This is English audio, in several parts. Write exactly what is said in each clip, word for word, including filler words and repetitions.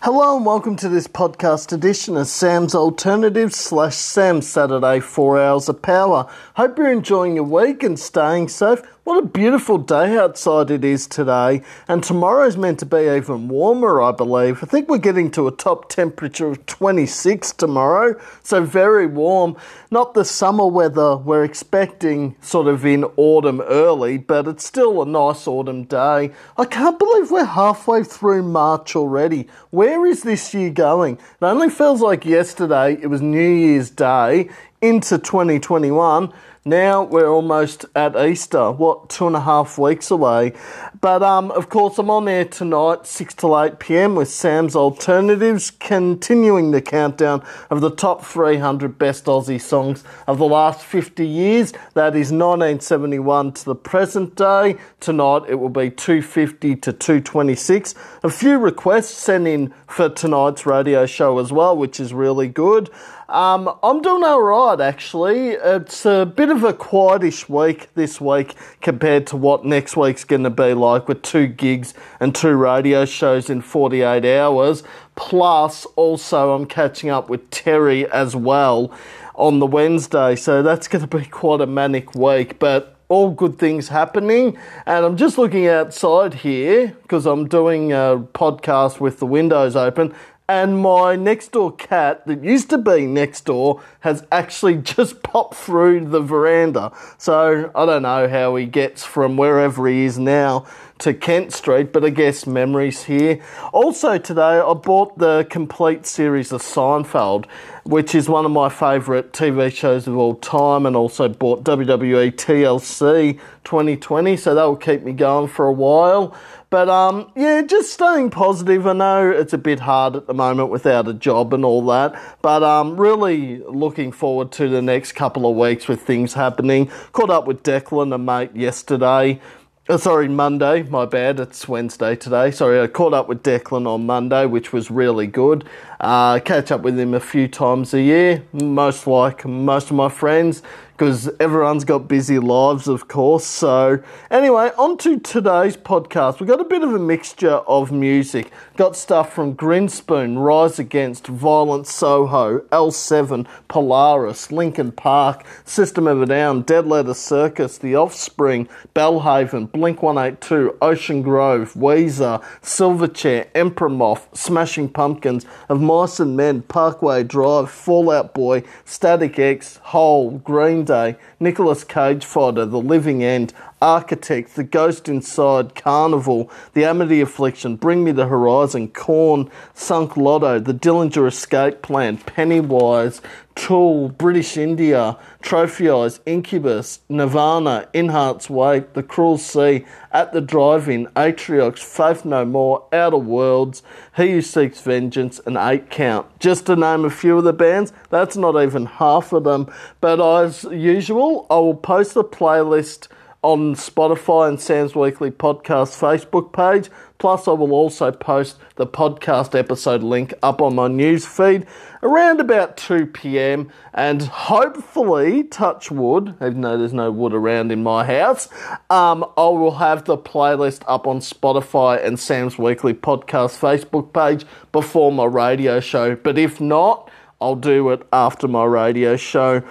Hello and welcome to this podcast edition of Sam's Alternatives slash Sam Saturday Four Hours of Power. Hope you're enjoying your week and staying safe. What a beautiful day outside it is today, and tomorrow's meant to be even warmer, I believe. I think we're getting to a top temperature of twenty-six tomorrow, so very warm. Not the summer weather we're expecting sort of in autumn early, but it's still a nice autumn day. I can't believe we're halfway through March already. We're Where is this year going? It only feels like yesterday it was New Year's Day into twenty twenty-one. Now we're almost at Easter, what, two and a half weeks away. But um, of course, I'm on air tonight, six till eight p.m. with Sam's Alternatives, continuing the countdown of the top three hundred best Aussie songs of the last fifty years. That is nineteen seventy-one to the present day. Tonight it will be two fifty to two twenty-six. A few requests sent in for tonight's radio show as well, which is really good. Um, I'm doing all right, actually. It's a bit of a quietish week this week compared to what next week's going to be like, with two gigs and two radio shows in forty-eight hours. Plus, also, I'm catching up with Terry as well on the Wednesday. So that's going to be quite a manic week, but all good things happening. And I'm just looking outside here because I'm doing a podcast with the windows open. And my next door cat that used to be next door has actually just popped through the veranda. So I don't know how he gets from wherever he is now to Kent Street, but I guess memories here. Also today I bought the complete series of Seinfeld, which is one of my favourite T V shows of all time, and also bought W W E T L C twenty twenty, so that will keep me going for a while. But, um, yeah, just staying positive. I know it's a bit hard at the moment without a job and all that, but um, really looking forward to the next couple of weeks with things happening. Caught up with Declan, a mate, yesterday. Oh, sorry, Monday, my bad, it's Wednesday today. Sorry, I caught up with Declan on Monday, which was really good. Uh, catch up with him a few times a year, most like most of my friends, because everyone's got busy lives, of course. So anyway, on to today's podcast. We've got a bit of a mixture of music. Got stuff from Grinspoon, Rise Against, Violent Soho, L seven, Polaris, Linkin Park, System of a Down, Dead Letter Circus, The Offspring, Belle Haven, Blink one eighty-two, Ocean Grove, Weezer, Silverchair, Emperor Moth, Smashing Pumpkins, Of Mice and Men, Parkway Drive, Fallout Boy, Static X, Hole, Green Day, Nicolas Cage Fighter, The Living End, Architect, The Ghost Inside, Carnival, The Amity Affliction, Bring Me the Horizon, Korn, Sunk Lotto, The Dillinger Escape Plan, Pennywise, Tool, British India, Trophy Eyes, Incubus, Nirvana, In Heart's Wake, The Cruel Sea, At the Drive-In, Atriox, Faith No More, Outer Worlds, He Who Seeks Vengeance, and Eight Count. Just to name a few of the bands. That's not even half of them. But as usual, I will post the playlist on Spotify and Sam's Weekly Podcast Facebook page. Plus, I will also post the podcast episode link up on my news feed around about two p.m. And hopefully, touch wood, even though there's no wood around in my house, um, I will have the playlist up on Spotify and Sam's Weekly Podcast Facebook page before my radio show. But if not, I'll do it after my radio show.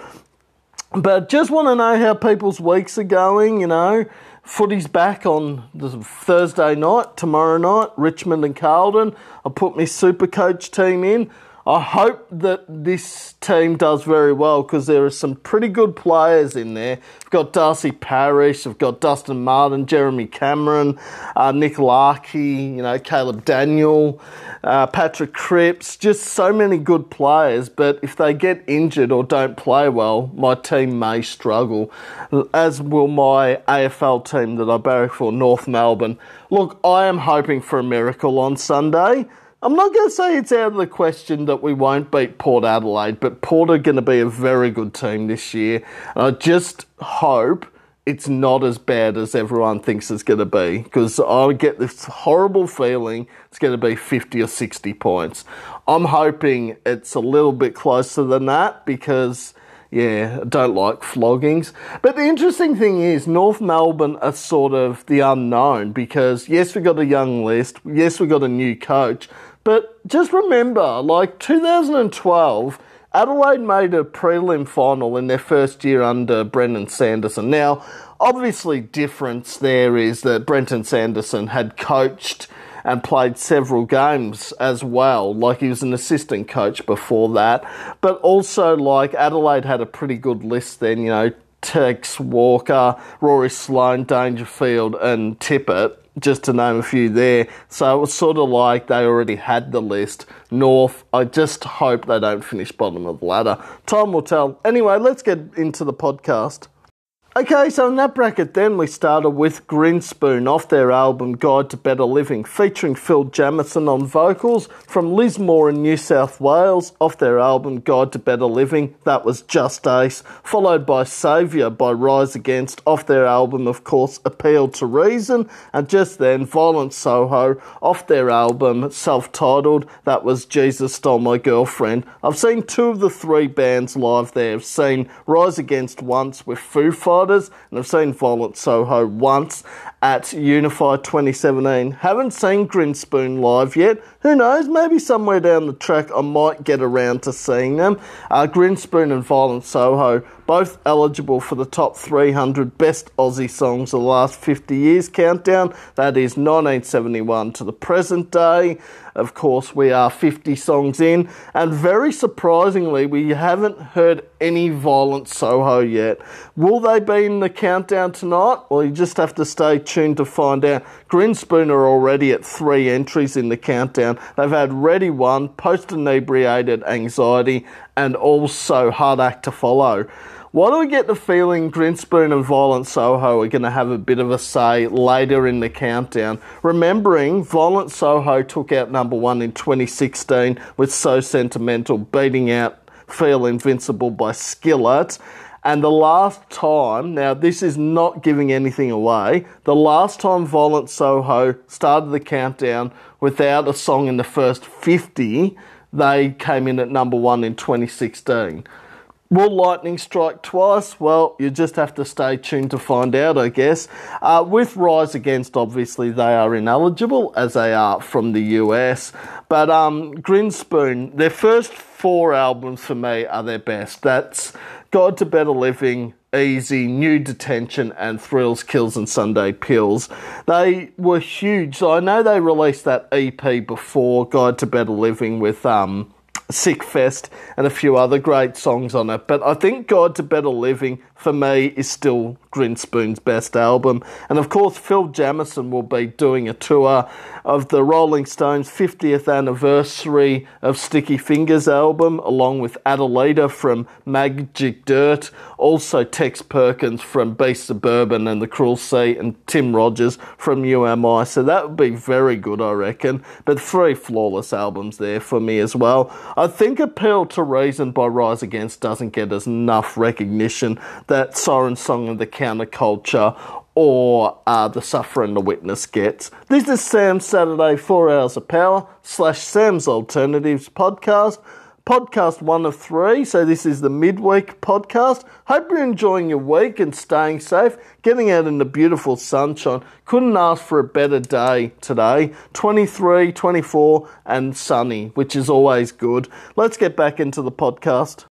But just want to know how people's weeks are going, you know. Footy's back on Thursday night, tomorrow night, Richmond and Carlton. I put my Supercoach team in. I hope that this team does very well, because there are some pretty good players in there. We've got Darcy Parish, we've got Dustin Martin, Jeremy Cameron, uh, Nick Larkey, you know, Caleb Daniel, uh, Patrick Cripps, just so many good players. But if they get injured or don't play well, my team may struggle, as will my A F L team that I barrack for, North Melbourne. Look, I am hoping for a miracle on Sunday. I'm not going to say it's out of the question that we won't beat Port Adelaide, but Port are going to be a very good team this year. And I just hope it's not as bad as everyone thinks it's going to be, because I get this horrible feeling it's going to be fifty or sixty points. I'm hoping it's a little bit closer than that, because yeah, I don't like floggings. But the interesting thing is, North Melbourne are sort of the unknown, because yes, we got a young list, yes, we got a new coach, But just remember, like two thousand twelve, Adelaide made a prelim final in their first year under Brendan Sanderson. Now, obviously difference there is that Brendan Sanderson had coached and played several games as well. Like, he was an assistant coach before that. But also, like, Adelaide had a pretty good list then, you know, Tex Walker, Rory Sloane, Dangerfield and Tippett, just to name a few there. So it was sort of like they already had the list. North, I just hope they don't finish bottom of the ladder. Time will tell. Anyway, let's get into the podcast. Okay, so in that bracket then, we started with Grinspoon off their album Guide to Better Living, featuring Phil Jamieson on vocals from Lismore in New South Wales off their album Guide to Better Living. That was Just Ace, followed by Saviour by Rise Against off their album, of course, Appeal to Reason, and just then Violent Soho off their album Self-Titled. That was Jesus Stole My Girlfriend. I've seen two of the three bands live there. I've seen Rise Against once with Foo Fighters, and I've seen Violent Soho once at Unify twenty seventeen. Haven't seen Grinspoon live yet. Who knows, maybe somewhere down the track I might get around to seeing them. Uh, Grinspoon and Violent Soho, both eligible for the top three hundred best Aussie songs of the last fifty years countdown. That is nineteen seventy-one to the present day. Of course, we are fifty songs in, and very surprisingly, we haven't heard any Violent Soho yet. Will they be in the countdown tonight? Well, you just have to stay tuned to find out. Grinspoon are already at three entries in the countdown. They've had Ready One, Post Inebriated Anxiety, and also Hard Act to Follow. Why do we get the feeling Grinspoon and Violent Soho are going to have a bit of a say later in the countdown? Remembering, Violent Soho took out number one in twenty sixteen with So Sentimental, beating out Feel Invincible by Skillet. And the last time, now this is not giving anything away, the last time Violent Soho started the countdown without a song in the first fifty, they came in at number one in twenty sixteen. Will lightning strike twice? Well, you just have to stay tuned to find out, I guess. Uh, with Rise Against, obviously, they are ineligible, as they are from the U S. But um, Grinspoon, their first four albums for me are their best. That's Guide to Better Living, Easy, New Detention, and Thrills, Kills, and Sunday Pills. They were huge. So I know they released that E P before, Guide to Better Living, with... Um, Sick Fest and a few other great songs on it. But I think Guide to Better Living, for me, is still Grinspoon's best album. And of course, Phil Jamieson will be doing a tour of the Rolling Stones' fiftieth anniversary of Sticky Fingers album, along with Adelita from Magic Dirt, also Tex Perkins from Beast Suburban and The Cruel Sea, and Tim Rogers from U M I. So that would be very good, I reckon. But three flawless albums there for me as well. I think Appeal to Reason by Rise Against doesn't get as enough recognition that Siren Song of the Counterculture or uh, The Sufferer and the Witness gets. This is Sam Saturday Four Hours of Power slash Sam's Alternatives podcast. Podcast one of three, so this is the midweek podcast. Hope you're enjoying your week and staying safe, getting out in the beautiful sunshine. Couldn't ask for a better day today. twenty-three, twenty-four and sunny, which is always good. Let's get back into the podcast.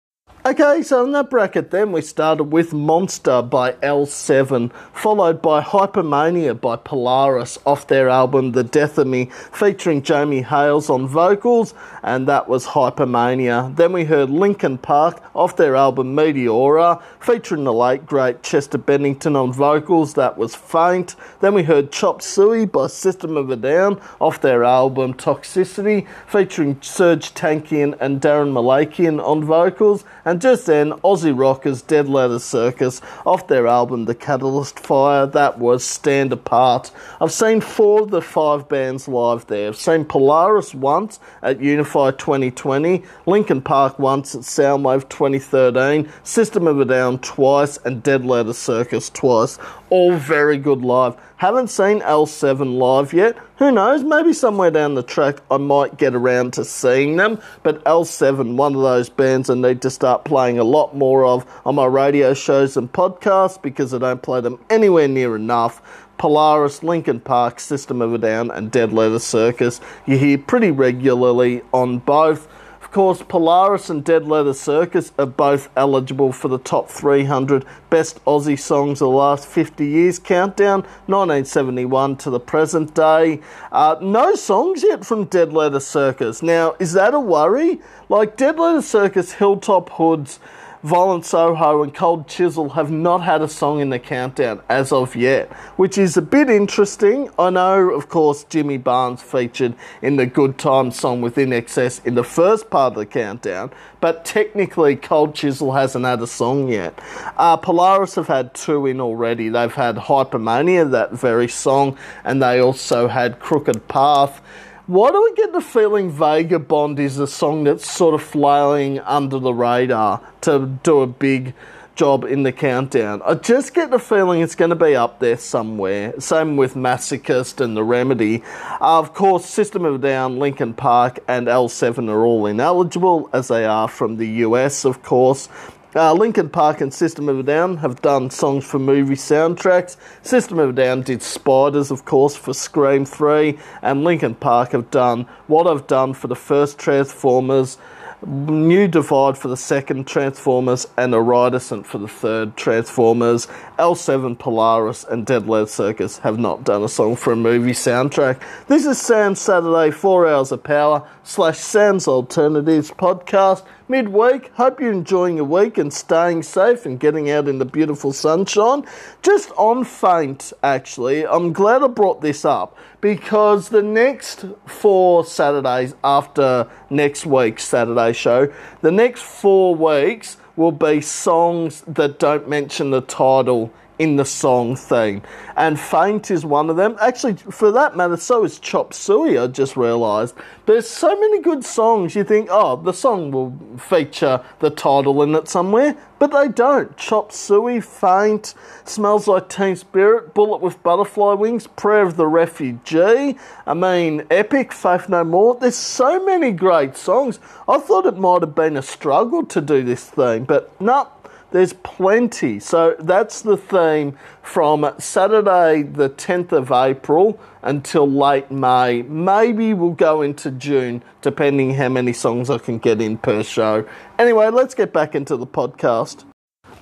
Okay, so in that bracket then, we started with Monster by L seven, followed by Hypermania by Polaris off their album The Death of Me, featuring Jamie Hales on vocals, and that was Hypermania. Then we heard Linkin Park off their album Meteora, featuring the late, great Chester Bennington on vocals. That was Faint. Then we heard Chop Suey by System of a Down off their album Toxicity, featuring Serge Tankian and Darren Malakian on vocals. And And just then, Aussie rockers Dead Letter Circus off their album The Catalyst Fire. That was Stand Apart. I've seen four of the five bands live there. I've seen Polaris once at Unify twenty twenty, Linkin Park once at Soundwave twenty thirteen, System of a Down twice, and Dead Letter Circus twice. All very good live. Haven't seen L seven live yet. Who knows, maybe somewhere down the track I might get around to seeing them. But L seven, one of those bands I need to start playing a lot more of on my radio shows and podcasts, because I don't play them anywhere near enough. Polaris, Linkin Park, System of a Down, and Dead Letter Circus. You hear pretty regularly on both. Of course, Polaris and Dead Letter Circus are both eligible for the top three hundred Best Aussie Songs of the Last fifty Years Countdown, nineteen seventy-one to the present day. Uh, no songs yet from Dead Letter Circus. Now, is that a worry? Like, Dead Letter Circus, Hilltop Hoods, Violent Soho and Cold Chisel have not had a song in the countdown as of yet, which is a bit interesting. I know, of course, Jimmy Barnes featured in the Good Times song with I N X S in the first part of the countdown, but technically Cold Chisel hasn't had a song yet. Uh, Polaris have had two in already. They've had Hypermania, that very song, and they also had Crooked Path. Why do we get the feeling Vagabond is a song that's sort of flailing under the radar to do a big job in the countdown? I just get the feeling it's going to be up there somewhere. Same with Masochist and The Remedy. Uh, of course, System of a Down, Linkin Park and L seven are all ineligible, as they are from the U S, of course. Uh, Linkin Park and System of a Down have done songs for movie soundtracks. System of a Down did Spiders, of course, for Scream three, and Linkin Park have done What I've Done for the first Transformers, New Divide for the second Transformers, and Iridescent for the third Transformers. L seven, Polaris, and Dead Letter Circus have not done a song for a movie soundtrack. This is Sam's Saturday Four Hours of Power slash Sam's Alternatives podcast. Midweek, hope you're enjoying your week and staying safe and getting out in the beautiful sunshine. Just on Faint, actually, I'm glad I brought this up because the next four Saturdays after next week's Saturday show, the next four weeks will be songs that don't mention the title in the song theme. And Faint is one of them. Actually, for that matter, so is Chop Suey, I just realised. There's so many good songs, you think, oh, the song will feature the title in it somewhere, but they don't. Chop Suey, Faint, Smells Like Teen Spirit, Bullet with Butterfly Wings, Prayer of the Refugee, I mean, Epic, Faith No More. There's so many great songs. I thought it might have been a struggle to do this theme, but no. There's plenty. So that's the theme from Saturday the tenth of April until late May. Maybe we'll go into June, depending how many songs I can get in per show. Anyway, let's get back into the podcast.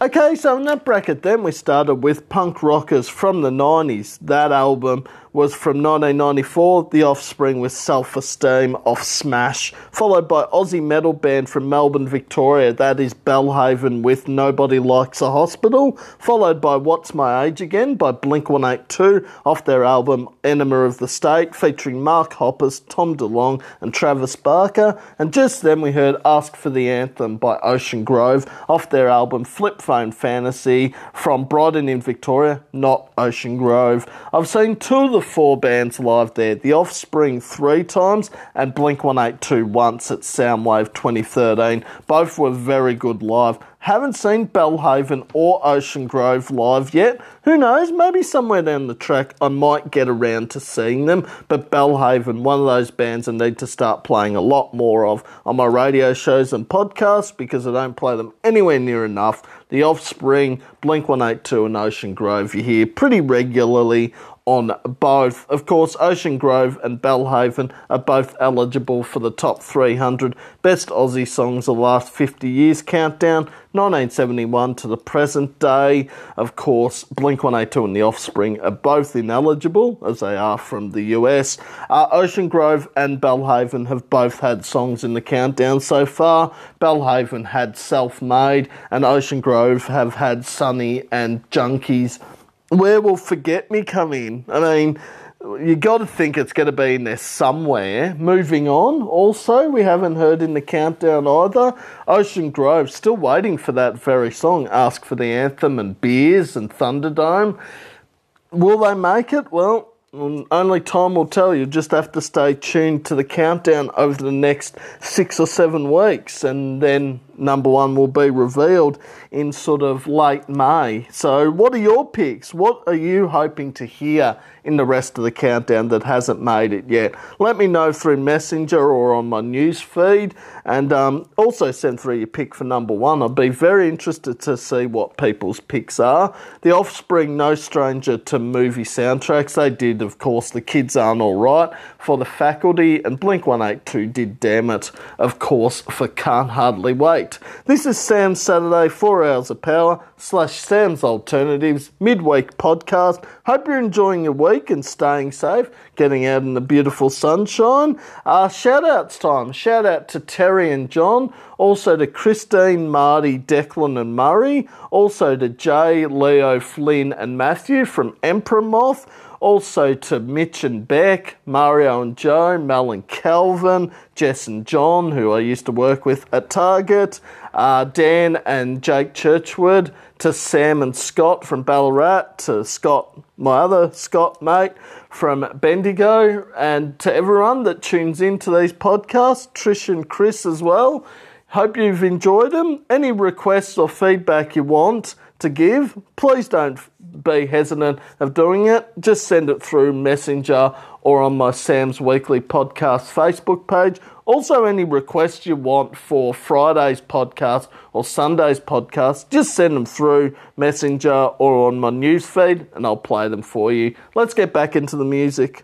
Okay, so in that bracket then, we started with Punk Rockers from the nineties. That album was from nineteen ninety-four, The Offspring with Self-Esteem off Smash, followed by Aussie metal band from Melbourne, Victoria, that is Belle Haven with Nobody Likes a Hospital, followed by What's My Age Again by Blink one eighty-two off their album Enema of the State, featuring Mark Hoppus, Tom DeLonge and Travis Barker, and just then we heard Ask for the Anthem by Ocean Grove off their album Flip Phone Fantasy from Brighton in Victoria, not Ocean Grove. I've seen two of the four bands live there, The Offspring three times and Blink one eighty-two once at Soundwave twenty thirteen. Both were very good live. Haven't seen Belle Haven or Ocean Grove live yet. Who knows, maybe somewhere down the track I might get around to seeing them, but Belle Haven, one of those bands I need to start playing a lot more of on my radio shows and podcasts because I don't play them anywhere near enough. The Offspring, Blink one eighty-two and Ocean Grove you hear pretty regularly on both. Of course, Ocean Grove and Belle Haven are both eligible for the top three hundred Best Aussie Songs of the Last fifty Years Countdown, nineteen seventy-one to the present day. Of course, Blink one eighty-two and The Offspring are both ineligible, as they are from the U S. Uh, Ocean Grove and Belle Haven have both had songs in the countdown so far. Belle Haven had Self-Made, and Ocean Grove have had Sunny and Junkies. Where will Forget Me come in? I mean, you got to think it's going to be in there somewhere. Moving on, also, we haven't heard in the countdown either. Ocean Grove, still waiting for that very song, Ask for the Anthem and Beers and Thunderdome. Will they make it? Well, only time will tell. You just have to stay tuned to the countdown over the next six or seven weeks, and then number one will be revealed in sort of late May. So what are your picks? What are you hoping to hear in the rest of the countdown that hasn't made it yet? Let me know through Messenger or on my news feed, and um, also send through your pick for number one. I'd be very interested to see what people's picks are. The Offspring, no stranger to movie soundtracks. They did, of course, The Kids Aren't Alright for The Faculty, and Blink one eighty-two did Damn It, of course, for Can't Hardly Wait. This is Sam Saturday, Four Hours of Power, slash Sam's Alternatives, midweek podcast. Hope you're enjoying your week and staying safe, getting out in the beautiful sunshine. Uh, shout-outs time. Shout-out to Terry and John, also to Christine, Marty, Declan and Murray, also to Jay, Leo, Flynn and Matthew from Emperor Moth, also to Mitch and Beck, Mario and Joe, Mel and Calvin, Jess and John, who I used to work with at Target, uh, Dan and Jake Churchwood, to Sam and Scott from Ballarat, to Scott, my other Scott mate, from Bendigo, and to everyone that tunes into these podcasts, Trish and Chris as well. Hope you've enjoyed them. Any requests or feedback you want to give, please don't be hesitant of doing it. Just send it through Messenger or on my Sam's Weekly Podcast Facebook page. Also, any requests you want for Friday's podcast or Sunday's podcast, just send them through Messenger or on my newsfeed and I'll play them for you. Let's get back into the music.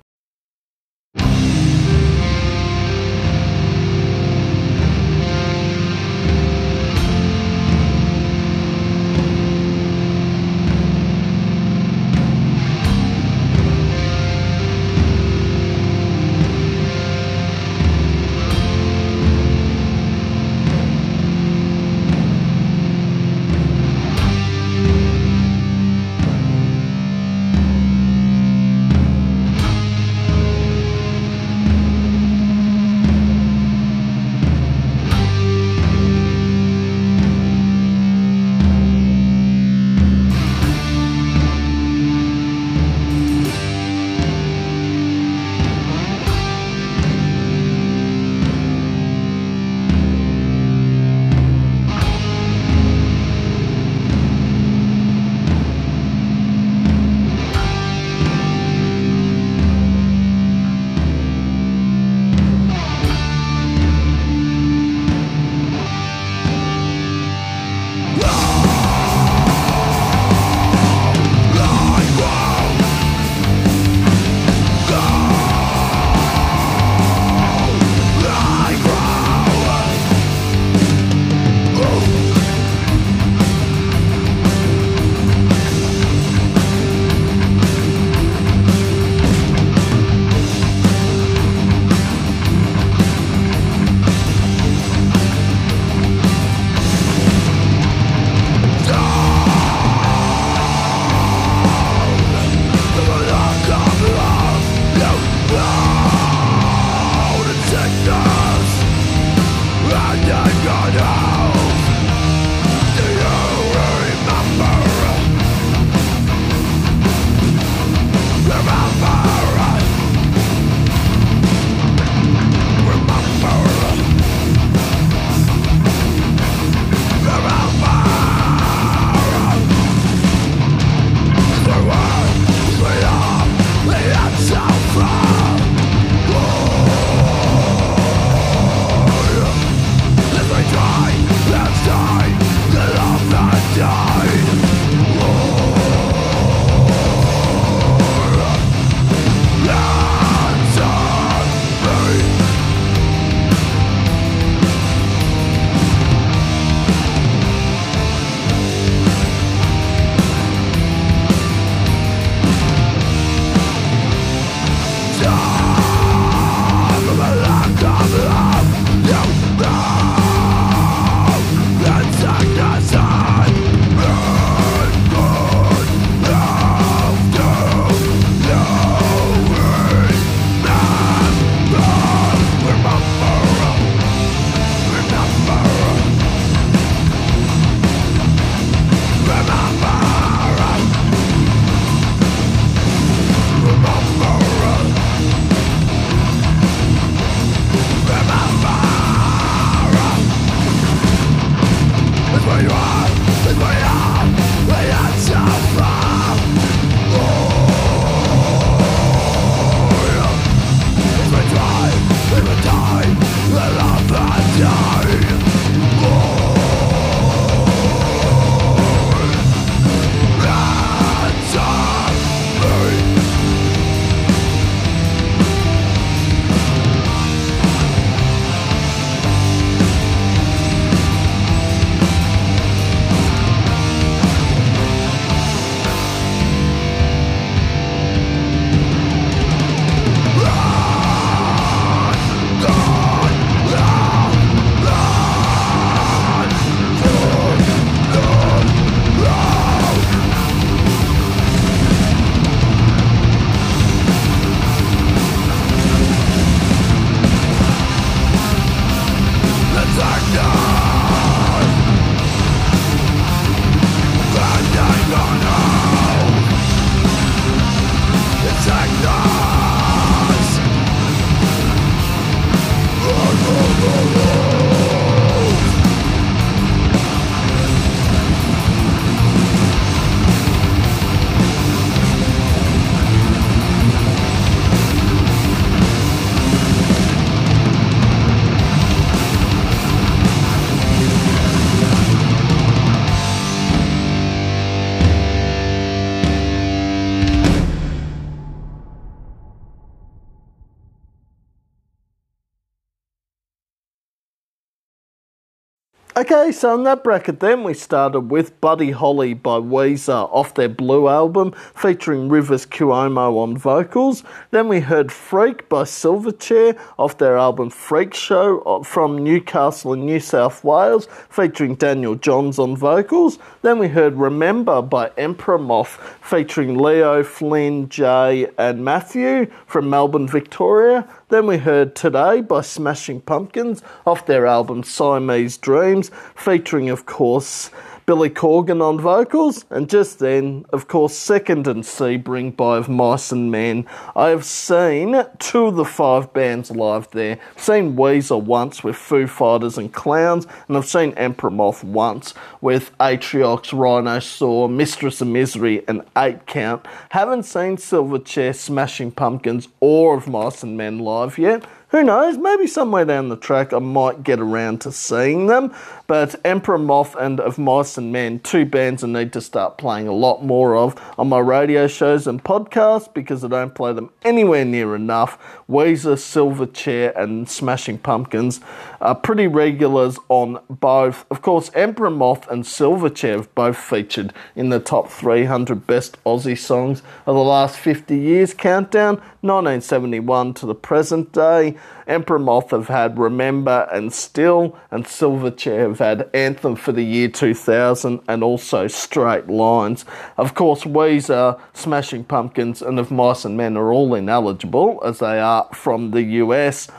Okay, so in that bracket then, we started with Buddy Holly by Weezer off their Blue album, featuring Rivers Cuomo on vocals. Then we heard Freak by Silverchair off their album Freak Show from Newcastle in New South Wales, featuring Daniel Johns on vocals. Then we heard Remember by Emperor Moth, featuring Leo, Flynn, Jay and Matthew from Melbourne, Victoria. Then we heard Today by Smashing Pumpkins off their album Siamese Dreams, featuring, of course, Billy Corgan on vocals. And just then, of course, Second and Sebring by Of Mice and Men. I have seen two of the five bands live there. I've seen Weezer once with Foo Fighters and Clowns, and I've seen Emperor Moth once with Atriox, Rhinosaur, Mistress of Misery and Eight Count. Haven't seen Silverchair, Smashing Pumpkins or Of Mice and Men live yet. Who knows, maybe somewhere down the track I might get around to seeing them. But Emperor Moth and Of Mice and Men, two bands I need to start playing a lot more of on my radio shows and podcasts because I don't play them anywhere near enough. Weezer, Silverchair and Smashing Pumpkins are pretty regulars on both. Of course, Emperor Moth and Silverchair have both featured in the top three hundred best Aussie songs of the last fifty years countdown, nineteen seventy-one to the present day. Emperor Moth have had Remember and Still, and Silverchair have had Anthem for the Year two thousand and also Straight Lines. Of course, Weezer, Smashing Pumpkins and Of Mice and Men are all ineligible as they are from the U S.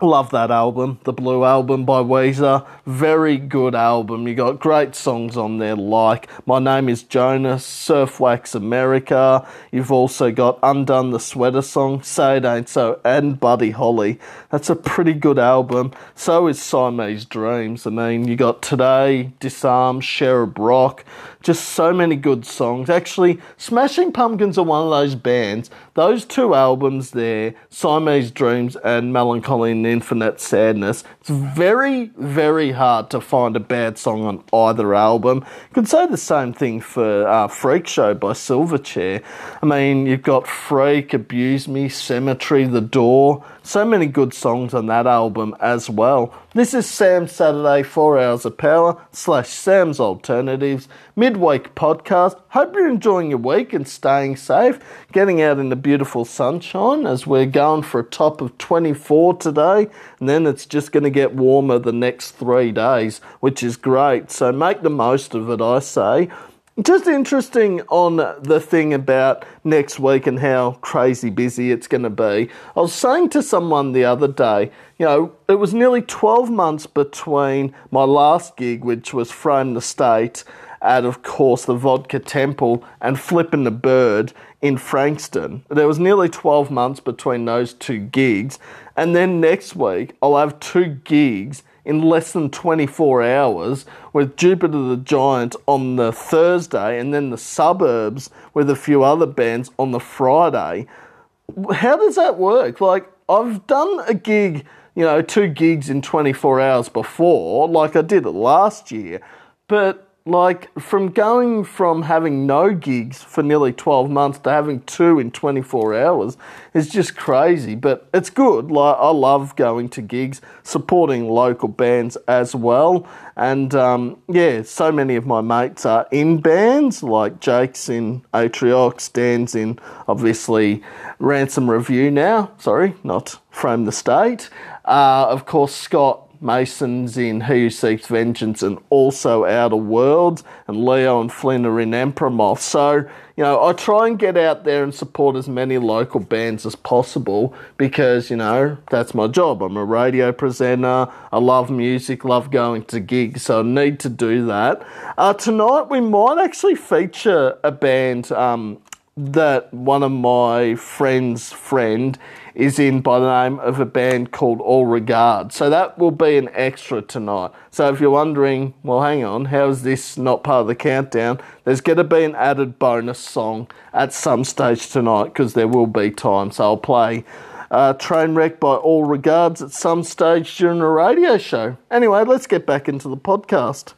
Love that album, the Blue album by Weezer. Very good album. You got great songs on there like My Name is Jonas, Surf Wax America. You've also got Undone the Sweater Song, Say It Ain't So, and Buddy Holly. That's a pretty good album. So is Siamese Dreams. I mean, you got Today, Disarm, Cherub Rock. Just so many good songs. Actually, Smashing Pumpkins are one of those bands. Those two albums there, Siamese Dreams and Melancholy and Infinite Sadness, it's very, very hard to find a bad song on either album. You could say the same thing for uh, Freak Show by Silverchair. I mean, you've got Freak, Abuse Me, Cemetery, The Door. So many good songs on that album as well. This is Sam Saturday, Four Hours of Power, slash Sam's Alternatives, midweek podcast. Hope you're enjoying your week and staying safe, getting out in the beautiful sunshine as we're going for a top of twenty-four today, and then it's just going to get warmer the next three days, which is great. So make the most of it, I say. Just interesting on the thing about next week and how crazy busy it's going to be. I was saying to someone the other day, you know, it was nearly twelve months between my last gig, which was Frame the State, at, of course, the Vodka Temple and Flippin' the Bird in Frankston. There was nearly twelve months between those two gigs. And then next week, I'll have two gigs in less than twenty-four hours, with Jupiter the Giant on the Thursday and then the Suburbs with a few other bands on the Friday. How does that work? Like, I've done a gig, you know, two gigs in twenty-four hours before, like I did it last year, but like, from going from having no gigs for nearly twelve months to having two in twenty-four hours is just crazy. But it's good. Like, I love going to gigs, supporting local bands as well. And, um, yeah, so many of my mates are in bands, like Jake's in Atriox, Dan's in, obviously, Ransom Review now. Sorry, not Frame the State. Uh, of course, Scott Mason's in He Who Seeks Vengeance and also Outer Worlds, and Leo and Flynn are in Emperor Moth. So, you know, I try and get out there and support as many local bands as possible because, you know, that's my job. I'm a radio presenter. I love music, love going to gigs, so I need to do that. Uh, tonight we might actually feature a band um, that one of my friend's friend is in by the name of a band called All Regard. So that will be an extra tonight. So if you're wondering, well, hang on, how is this not part of the countdown? There's going to be an added bonus song at some stage tonight because there will be time. So I'll play uh, Trainwreck by All Regards at some stage during a radio show. Anyway, let's get back into the podcast.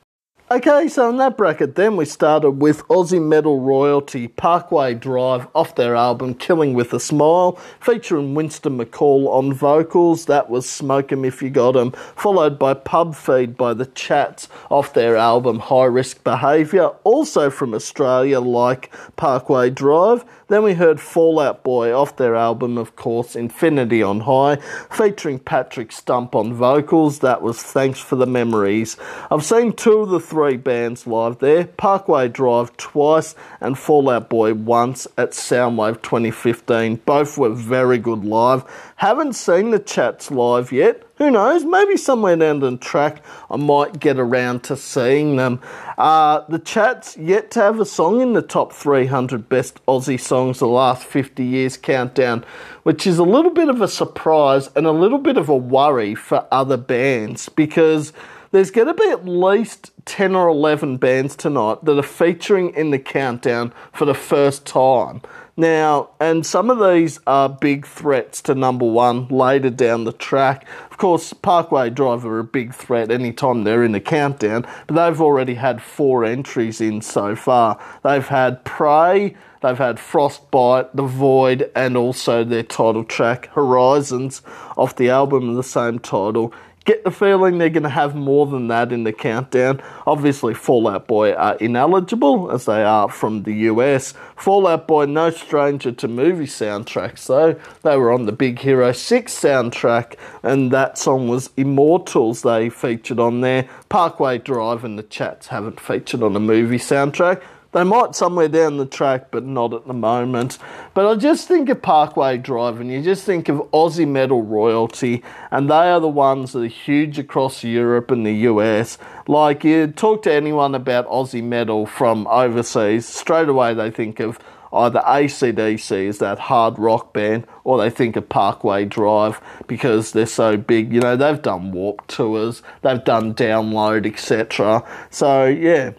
Okay, so in that bracket then we started with Aussie metal royalty Parkway Drive off their album Killing With a Smile, featuring Winston McCall on vocals. That was Smoke 'Em If You Got 'Em, followed by Pub Feed by The Chats off their album High Risk Behaviour, also from Australia like Parkway Drive. Then we heard Fall Out Boy off their album, of course, Infinity on High, featuring Patrick Stump on vocals. That was Thanks for the Memories. I've seen two of the three Three bands live there, Parkway Drive twice and Fall Out Boy once at Soundwave twenty fifteen. Both were very good live. Haven't seen The Chats live yet. Who knows, maybe somewhere down the track I might get around to seeing them. Uh, the Chats yet to have a song in the top three hundred best Aussie songs the last fifty years countdown, which is a little bit of a surprise and a little bit of a worry for other bands, because there's going to be at least ten or eleven bands tonight that are featuring in the countdown for the first time. Now, and some of these are big threats to number one later down the track. Of course, Parkway Drive are a big threat anytime they're in the countdown, but they've already had four entries in so far. They've had Prey, they've had Frostbite, The Void, and also their title track, Horizons, off the album of the same title. Get the feeling they're going to have more than that in the countdown. Obviously, Fall Out Boy are ineligible, as they are from the U S. Fall Out Boy, no stranger to movie soundtracks, though. They were on the Big Hero six soundtrack, and that song was Immortals they featured on there. Parkway Drive and The Chats haven't featured on a movie soundtrack. They might somewhere down the track, but not at the moment. But I just think of Parkway Drive, and you just think of Aussie metal royalty, and they are the ones that are huge across Europe and the U S. Like, you talk to anyone about Aussie metal from overseas, straight away they think of either A C D C as that hard rock band, or they think of Parkway Drive because they're so big. You know, they've done Warped tours, they've done Download, et cetera. So, yeah.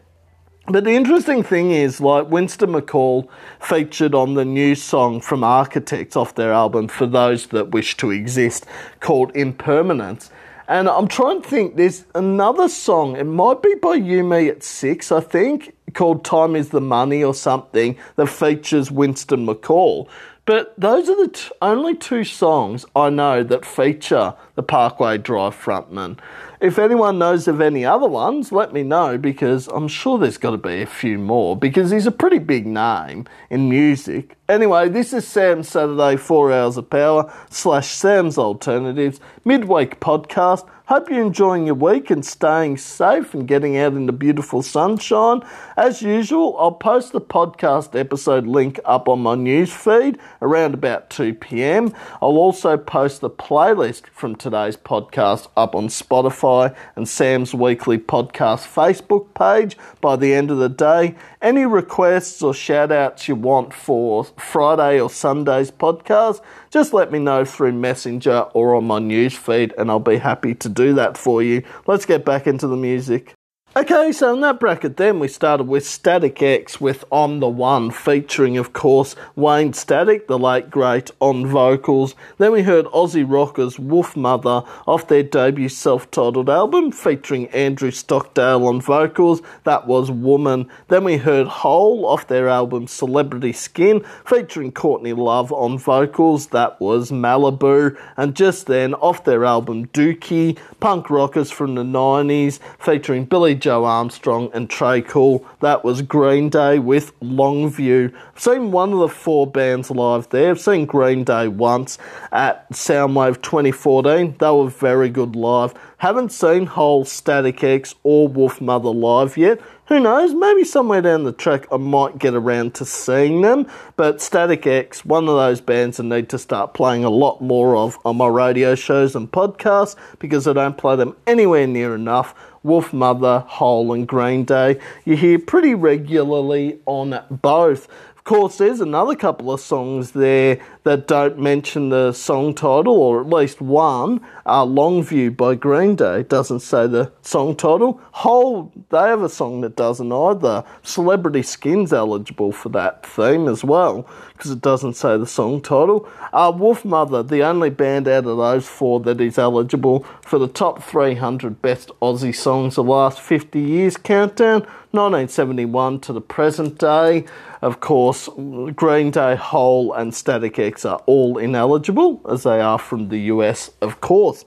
But the interesting thing is, like, Winston McCall featured on the new song from Architects off their album For Those That Wish to Exist called Impermanence. And I'm trying to think, there's another song, it might be by You Me at Six, I think, called Time Is the Money or something, that features Winston McCall. But those are the t- only two songs I know that feature the Parkway Drive frontman. If anyone knows of any other ones, let me know, because I'm sure there's got to be a few more, because he's a pretty big name in music. Anyway, this is Sam Saturday Four Hours of Power slash Sam's Alternatives midweek podcast. Hope you're enjoying your week and staying safe and getting out in the beautiful sunshine. As usual, I'll post the podcast episode link up on my news feed around about two p.m. I'll also post the playlist from today's podcast up on Spotify and Sam's Weekly Podcast Facebook page by the end of the day. Any requests or shout-outs you want for Friday or Sunday's podcast, just let me know through Messenger or on my newsfeed, and I'll be happy to do that for you. Let's get back into the music. Okay, so in that bracket then we started with Static X with I'm the One, featuring, of course, Wayne Static, the late great, on vocals. Then we heard Aussie rockers Wolf Mother off their debut self-titled album, featuring Andrew Stockdale on vocals. That was Woman. Then we heard Hole off their album Celebrity Skin, featuring Courtney Love on vocals. That was Malibu. And just then, off their album Dookie, punk rockers from the nineties, featuring Billy Joe Armstrong and Trey Cool. That was Green Day with Longview. I've seen one of the four bands live there. I've seen Green Day once at Soundwave twenty fourteen. They were very good live. Haven't seen Hole, Static X or Wolf Mother live yet. Who knows, maybe somewhere down the track I might get around to seeing them. But Static X, one of those bands I need to start playing a lot more of on my radio shows and podcasts, because I don't play them anywhere near enough. Wolf Mother, Hole and Green Day, you hear pretty regularly on both. Of course, there's another couple of songs there that don't mention the song title, or at least one. Uh, Longview by Green Day doesn't say the song title. Hole, they have a song that doesn't either. Celebrity Skin's eligible for that theme as well. because it doesn't say the song title. Uh, Wolf Mother, the only band out of those four that is eligible for the top three hundred best Aussie songs the last fifty years countdown, nineteen seventy-one to the present day. Of course, Green Day, Hole and Static X are all ineligible, as they are from the U S, of course.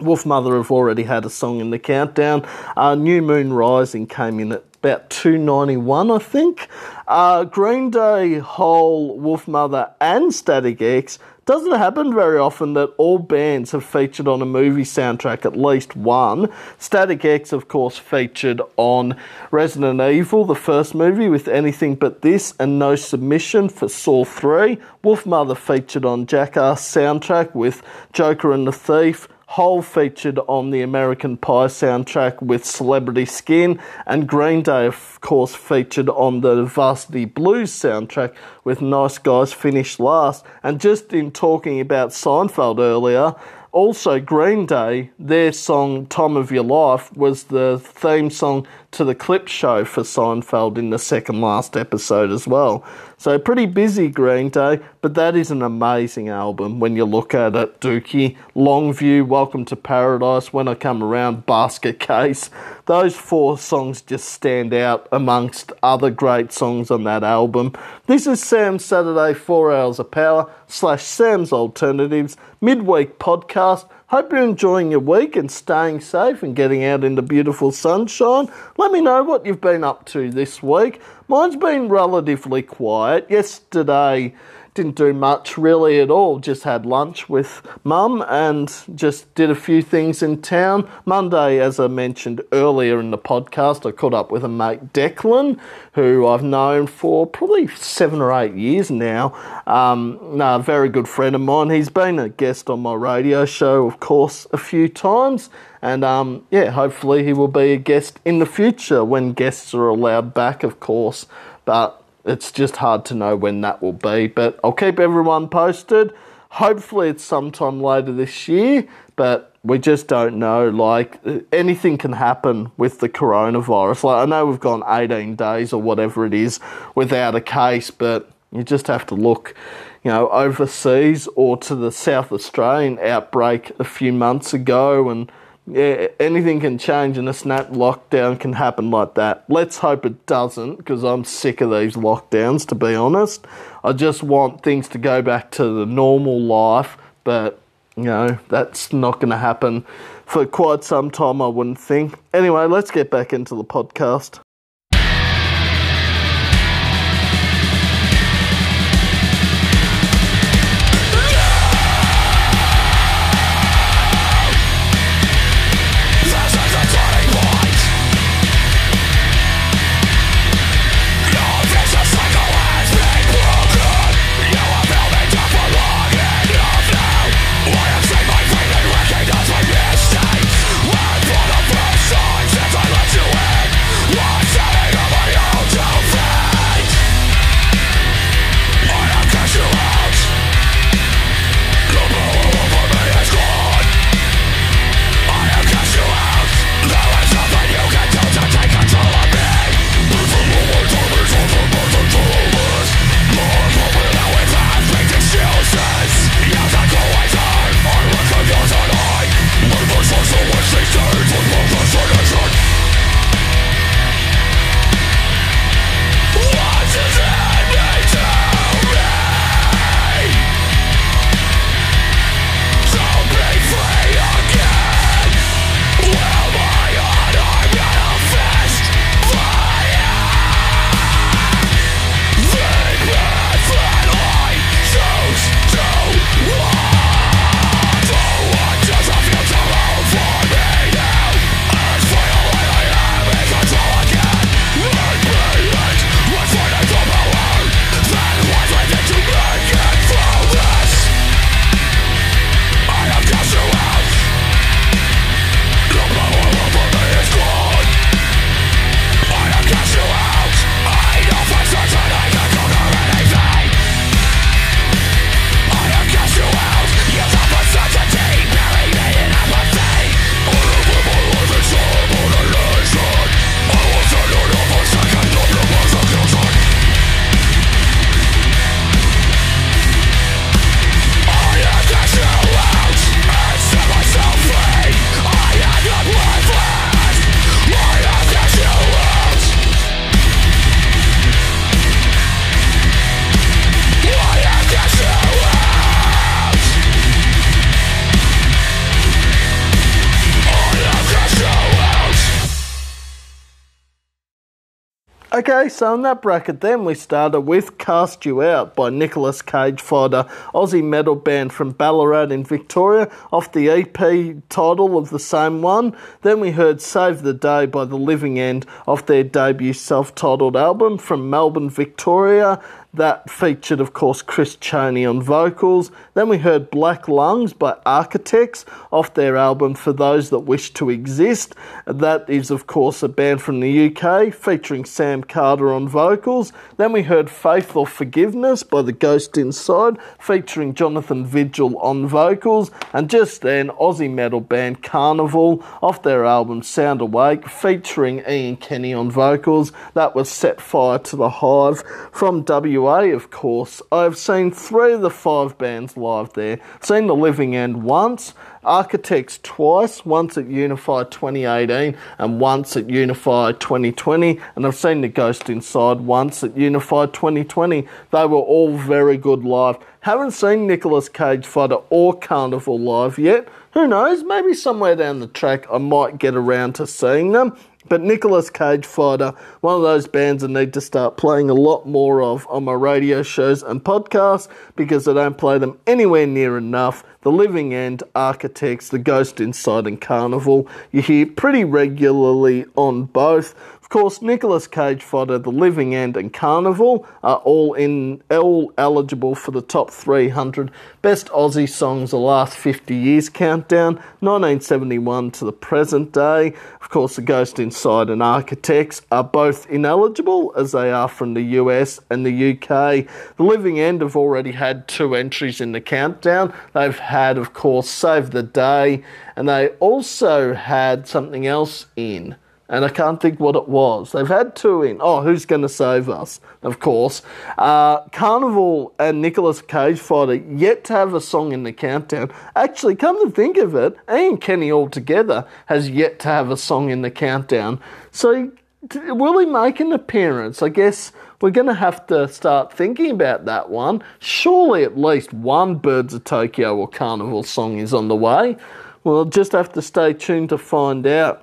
Wolf Mother have already had a song in the countdown. Uh, New Moon Rising came in at about two ninety-one, I think. Uh, Green Day, Hole, Wolf Mother and Static X. Doesn't happen very often that all bands have featured on a movie soundtrack, at least one. Static X, of course, featured on Resident Evil, the first movie, with Anything But This and No Submission for Saw three. Wolf Mother featured on Jackass soundtrack with Joker and the Thief. Hole featured on the American Pie soundtrack with Celebrity Skin, and Green Day, of course, featured on the Varsity Blues soundtrack with Nice Guys Finish Last. And just in talking about Seinfeld earlier, also Green Day, their song Time of Your Life was the theme song to the clip show for Seinfeld in the second last episode as well. So pretty busy Green Day, but that is an amazing album when you look at it, Dookie. Longview, Welcome to Paradise, When I Come Around, Basket Case. Those four songs just stand out amongst other great songs on that album. This is Sam's Saturday Four Hours of Power slash Sam's Alternatives midweek podcast. Hope you're enjoying your week and staying safe and getting out in the beautiful sunshine. Let me know what you've been up to this week. Mine's been relatively quiet. Yesterday, didn't do much really at all. Just had lunch with Mum and just did a few things in town. Monday, as I mentioned earlier in the podcast, I caught up with a mate, Declan, who I've known for probably seven or eight years now. Um, no, a very good friend of mine. He's been a guest on my radio show, of course, a few times. And, um, yeah, hopefully he will be a guest in the future when guests are allowed back, of course. But it's just hard to know when that will be. But I'll keep everyone posted. Hopefully it's sometime later this year. But we just don't know. Like, anything can happen with the coronavirus. Like, I know we've gone eighteen days or whatever it is without a case. But you just have to look, you know, overseas or to the South Australian outbreak a few months ago, and yeah, anything can change and a snap lockdown can happen like that. Let's hope it doesn't, because I'm sick of these lockdowns, to be honest. I just want things to go back to the normal life, but, you know, that's not going to happen for quite some time, I wouldn't think. Anyway, let's get back into the podcast. Why? Okay, so in that bracket then we started with Cast You Out by Nicolas Cage Fighter, Aussie metal band from Ballarat in Victoria, off the E P title of the same one. Then we heard Save the Day by The Living End off their debut self-titled album from Melbourne, Victoria. That featured, of course, Chris Chaney on vocals. Then we heard Black Lungs by Architects off their album For Those That Wish to Exist. That is, of course, a band from the U K featuring Sam Carter on vocals. Then we heard Faith or Forgiveness by The Ghost Inside featuring Jonathan Vigil on vocals. And just then, Aussie metal band Carnival off their album Sound Awake featuring Ian Kenny on vocals. That was Set Fire to the Hive from W. Of course, I've seen three of the five bands live there. Seen The Living End once, Architects twice, once at Unify twenty eighteen and once at Unify twenty twenty, and I've seen The Ghost Inside once at Unify twenty twenty. They were all very good live. Haven't seen Nicolas Cage Fighter or Carnival live yet. Who knows, maybe somewhere down the track I might get around to seeing them. But Nicolas Cage Fighter, one of those bands I need to start playing a lot more of on my radio shows and podcasts because I don't play them anywhere near enough. The Living End, Architects, The Ghost Inside and Carnival, you hear pretty regularly on both. Of course, Nicolas Cage Fighter, The Living End and Carnival are all in all eligible for the top three hundred Best Aussie Songs the Last fifty Years Countdown, nineteen seventy-one to the present day. Of course, The Ghost Inside and Architects are both ineligible as they are from the U S and the U K. The Living End have already had two entries in the countdown. They've had, of course, Save the Day, and they also had something else in. And I can't think what it was. They've had two in. Oh, Who's Gonna Save Us? Of course. Uh, Carnival and Nicolas Cage Fighter yet to have a song in the countdown. Actually, come to think of it, Ian Kenny altogether has yet to have a song in the countdown. So will he make an appearance? I guess we're going to have to start thinking about that one. Surely at least one Birds of Tokyo or Carnival song is on the way. We'll just have to stay tuned to find out.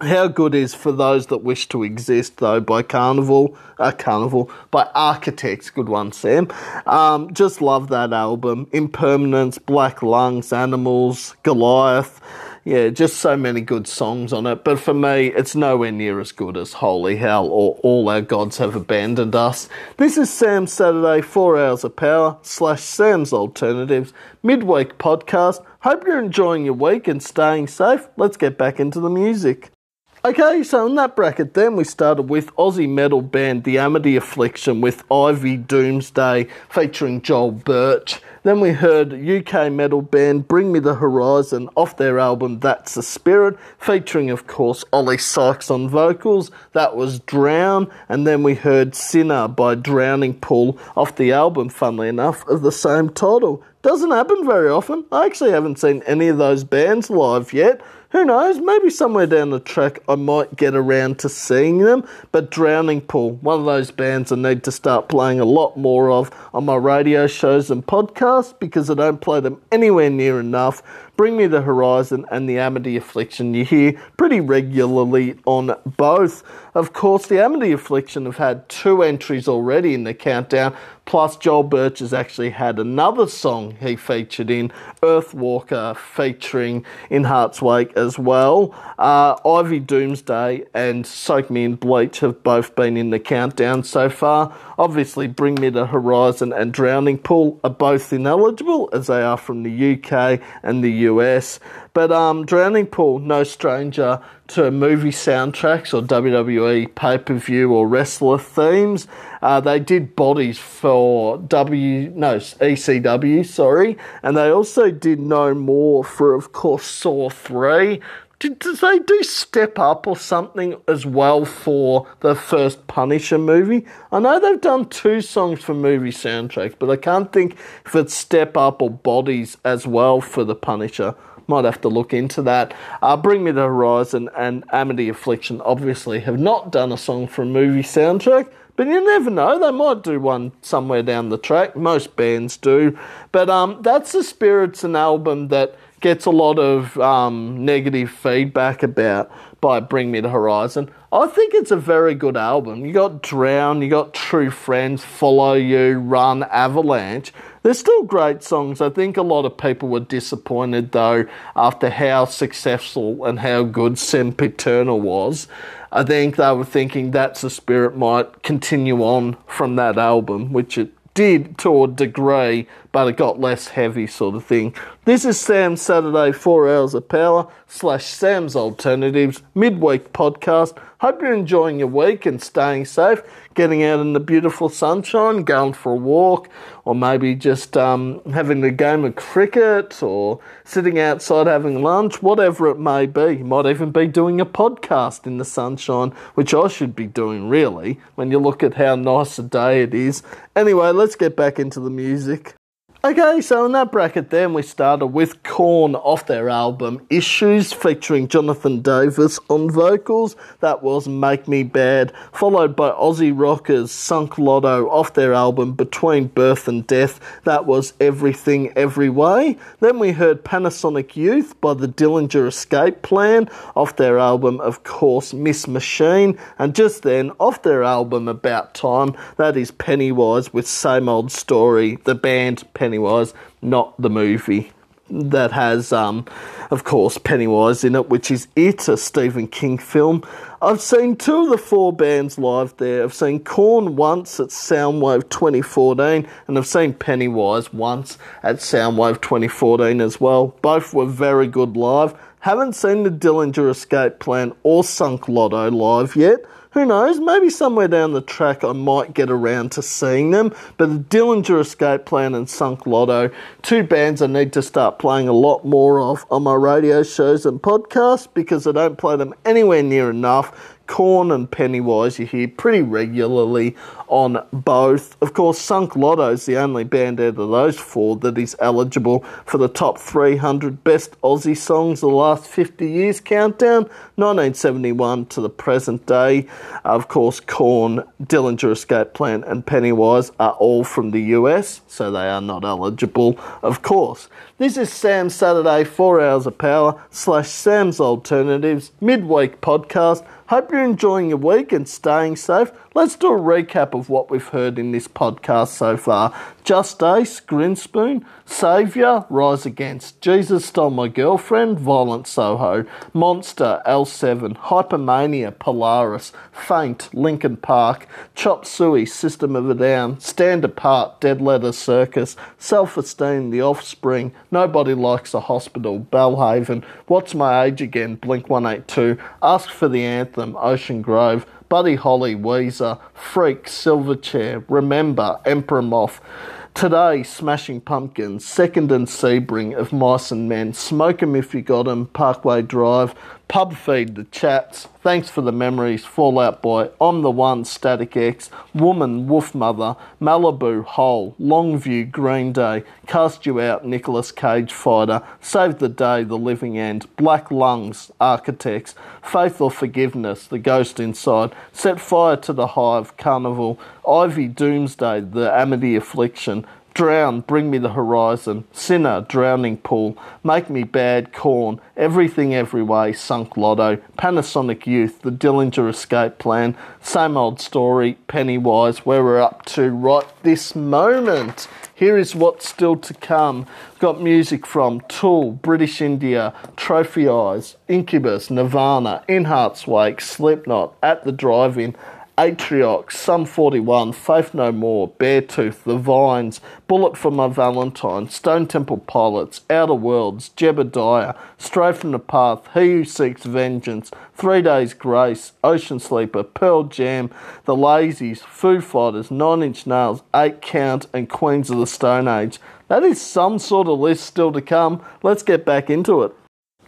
How good is For Those That Wish to Exist, though, by Carnival, uh, Carnival, by Architects, good one, Sam. Um, just love that album. Impermanence, Black Lungs, Animals, Goliath. Yeah, just so many good songs on it. But for me, it's nowhere near as good as Holy Hell or All Our Gods Have Abandoned Us. This is Sam Saturday, Four Hours of Power, slash Sam's Alternatives, midweek podcast. Hope you're enjoying your week and staying safe. Let's get back into the music. Okay, so in that bracket then we started with Aussie metal band The Amity Affliction with Ivy Doomsday featuring Joel Birch. Then we heard U K metal band Bring Me The Horizon off their album That's the Spirit featuring, of course, Ollie Sykes on vocals. That was Drown. And then we heard Sinner by Drowning Pool off the album, funnily enough, of the same title. Doesn't happen very often. I actually haven't seen any of those bands live yet. Who knows, maybe somewhere down the track I might get around to seeing them. But Drowning Pool, one of those bands I need to start playing a lot more of on my radio shows and podcasts because I don't play them anywhere near enough. Bring Me The Horizon and The Amity Affliction you hear pretty regularly on both. Of course, The Amity Affliction have had two entries already in the countdown, plus Joel Birch has actually had another song he featured in, Earthwalker, featuring In Heart's Wake as well. Uh, Ivy Doomsday and Soak Me In Bleach have both been in the countdown so far. Obviously, Bring Me The Horizon and Drowning Pool are both ineligible, as they are from the U K and the U S. U S But um, Drowning Pool, no stranger to movie soundtracks or W W E pay-per-view or wrestler themes. Uh, they did Bodies for W, no, E C W, sorry. And they also did No More for, of course, Saw three. Did, did they do Step Up or something as well for the first Punisher movie? I know they've done two songs for movie soundtracks, but I can't think if it's Step Up or Bodies as well for the Punisher. Might have to look into that. Uh, Bring Me The Horizon and Amity Affliction obviously have not done a song for a movie soundtrack, but you never know, they might do one somewhere down the track. Most bands do. But um, That's the Spirit's an album that gets a lot of um, negative feedback about by Bring Me the Horizon. I think it's a very good album. You got Drown, you got True Friends, Follow You, Run, Avalanche. They're still great songs. I think a lot of people were disappointed, though, after how successful and how good Sempiternal was. I think they were thinking That's the Spirit might continue on from that album, which it did to a degree, but it got less heavy sort of thing. This is Sam Saturday, Four Hours of Power, slash Sam's Alternatives, midweek podcast. Hope you're enjoying your week and staying safe, getting out in the beautiful sunshine, going for a walk, or maybe just um, having a game of cricket, or sitting outside having lunch, whatever it may be. You might even be doing a podcast in the sunshine, which I should be doing, really, when you look at how nice a day it is. Anyway, let's get back into the music. Okay, so in that bracket then, we started with Korn off their album Issues, featuring Jonathan Davis on vocals. That was Make Me Bad, followed by Aussie rockers Sunk Lotto off their album Between Birth and Death. That was Everything Every Way. Then we heard Panasonic Youth by the Dillinger Escape Plan off their album, of course, Miss Machine. And just then, off their album About Time, that is Pennywise with Same Old Story, the band Pennywise. Pennywise, not the movie that has, um, of course, Pennywise in it, which is It, a Stephen King film. I've seen two of the four bands live there. I've seen Korn once at Soundwave twenty fourteen, and I've seen Pennywise once at Soundwave twenty fourteen as well. Both were very good live. Haven't seen the Dillinger Escape Plan or Sunk Lotto live yet. Who knows, maybe somewhere down the track I might get around to seeing them. But the Dillinger Escape Plan and Sunk Lotto, two bands I need to start playing a lot more of on my radio shows and podcasts, because I don't play them anywhere near enough. Korn and Pennywise you hear pretty regularly on both. Of course, Sunk Lotto is the only band out of those four that is eligible for the top three hundred best Aussie songs of the last fifty years countdown, nineteen seventy-one to the present day. Of course, Korn, Dillinger Escape Plan and Pennywise are all from the U S, so they are not eligible, of course. This is Sam Saturday, Four Hours of Power, slash Sam's Alternatives, midweek podcast. Hope you're enjoying your week and staying safe. Let's do a recap of what we've heard in this podcast so far. Just Ace, Grinspoon, Saviour, Rise Against, Jesus Stole My Girlfriend, Violent Soho, Monster, L seven, Hypermania, Polaris, Faint, Linkin Park, Chop Suey, System of a Down, Stand Apart, Dead Letter Circus, Self-Esteem, The Offspring, Nobody Likes a Hospital, Belle Haven, What's My Age Again, Blink one eighty-two, Ask for the Anthem, Ocean Grove, Buddy Holly, Weezer, Freak, Silverchair, Remember, Emperor Moth, Today, Smashing Pumpkins, Second and Sebring, Of Mice and Men, Smoke 'Em If You Got 'Em, Parkway Drive, Pub Feed, The Chats, Thanks for the Memories, Fallout Boy, I'm the One, Static X, Woman, Wolf Mother, Malibu, Hole, Longview, Green Day, Cast You Out, Nicolas Cage Fighter, Save the Day, The Living End, Black Lungs, Architects, Faith or Forgiveness, The Ghost Inside, Set Fire to the Hive, Carnival, Ivy, Doomsday, The Amity Affliction, Drown, Bring Me the Horizon, Sinner, Drowning Pool, Make Me Bad, Korn, Everything Every Way, Sunk Lotto, Panasonic Youth, The Dillinger Escape Plan, Same Old Story, Pennywise, where we're up to right this moment. Here is what's still to come. Got music from Tool, British India, Trophy Eyes, Incubus, Nirvana, In Heart's Wake, Slipknot, At the Drive-In, Atriox, Sum forty-one, Faith No More, Beartooth, The Vines, Bullet for My Valentine, Stone Temple Pilots, Outer Worlds, Jebediah, Stray from the Path, He Who Seeks Vengeance, Three Days Grace, Ocean Sleeper, Pearl Jam, The Lazies, Foo Fighters, Nine Inch Nails, Eight Count, and Queens of the Stone Age. That is some sort of list still to come. Let's get back into it.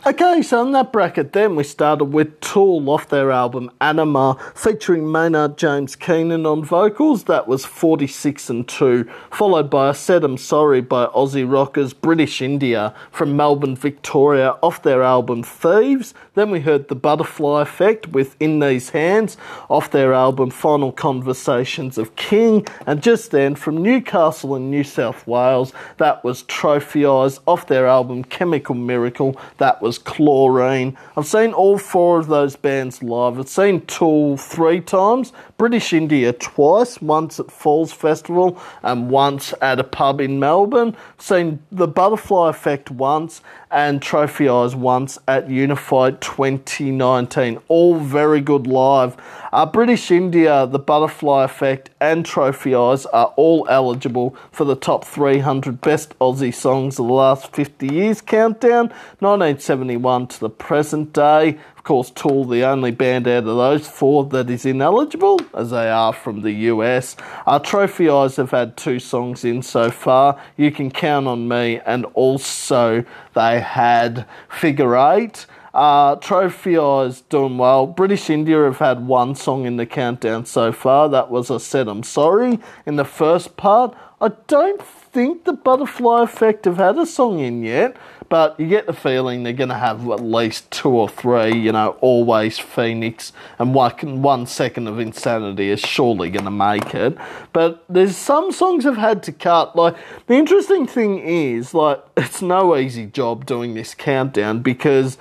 Okay, so in that bracket then, we started with Tool off their album Anima, featuring Maynard James Keenan on vocals. That was forty-six and two, followed by I Said I'm Sorry by Aussie rockers British India from Melbourne, Victoria, off their album Thieves. Then we heard The Butterfly Effect with In These Hands, off their album Final Conversations of King. And just then, from Newcastle in New South Wales, that was Trophy Eyes, off their album Chemical Miracle. That was Chlorine. I've seen all four of those bands live. I've seen Tool three times, British India twice, once at Falls Festival and once at a pub in Melbourne. I've seen The Butterfly Effect once and Trophy Eyes once at Unified twenty nineteen. All very good live. Uh, British India, The Butterfly Effect and Trophy Eyes are all eligible for the top three hundred best Aussie songs of the last fifty years countdown, nineteen seventy-one to the present day. Of course, Tool, the only band out of those four that is ineligible, as they are from the U S. Our Trophy Eyes have had two songs in so far, You Can Count on Me, and also they had Figure Eight. Uh, Trophy Eyes doing well. British India have had one song in the countdown so far. That was I Said I'm Sorry in the first part. I don't think The Butterfly Effect have had a song in yet, but you get the feeling they're going to have at least two or three. You know, Always, Phoenix, and one, one Second of Insanity is surely going to make it. But there's some songs I've had to cut. Like, the interesting thing is, like, it's no easy job doing this countdown, because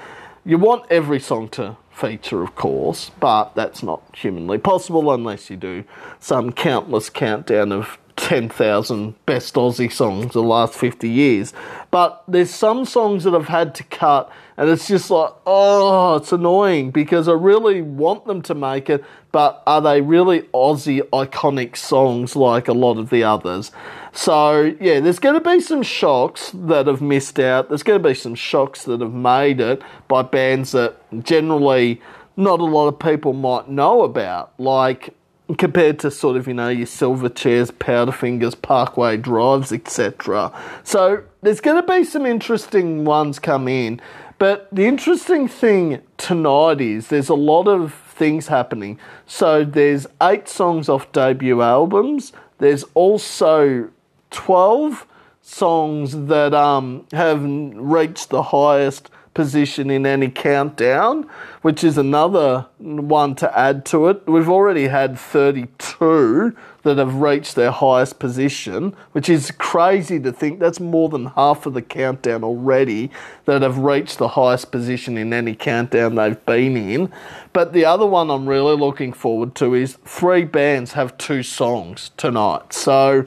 you want every song to feature, of course, but that's not humanly possible unless you do some countless countdown of ten thousand best Aussie songs of the last fifty years. But there's some songs that I've had to cut, and it's just like, oh, it's annoying, because I really want them to make it, but are they really Aussie iconic songs like a lot of the others? So, yeah, there's going to be some shocks that have missed out. There's going to be some shocks that have made it by bands that generally not a lot of people might know about, like, compared to sort of, you know, your Silverchairs, Powderfingers, Parkway Drives, et cetera. So there's going to be some interesting ones come in. But the interesting thing tonight is there's a lot of things happening. So there's eight songs off debut albums. There's also twelve songs that um, have reached the highest position in any countdown, which is another one to add to it. We've already had thirty-two that have reached their highest position, which is crazy to think. That's more than half of the countdown already that have reached the highest position in any countdown they've been in. But the other one I'm really looking forward to is three bands have two songs tonight. So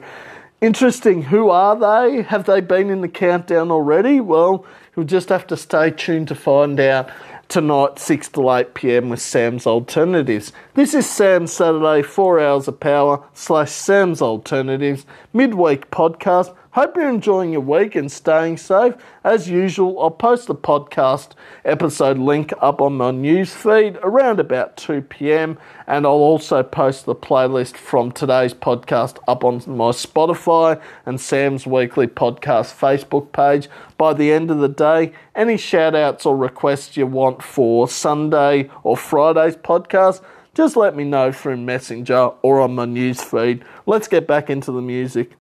interesting. Who are they? Have they been in the countdown already? Well, you'll just have to stay tuned to find out tonight, six to eight p.m. with Sam's Alternatives. This is Sam Saturday, Four Hours of Power slash Sam's Alternatives midweek podcast. Hope you're enjoying your week and staying safe. As usual, I'll post the podcast episode link up on my newsfeed around about two p.m. and I'll also post the playlist from today's podcast up on my Spotify and Sam's Weekly Podcast Facebook page. By the end of the day, any shout-outs or requests you want for Sunday or Friday's podcast, just let me know through Messenger or on my newsfeed. Let's get back into the music.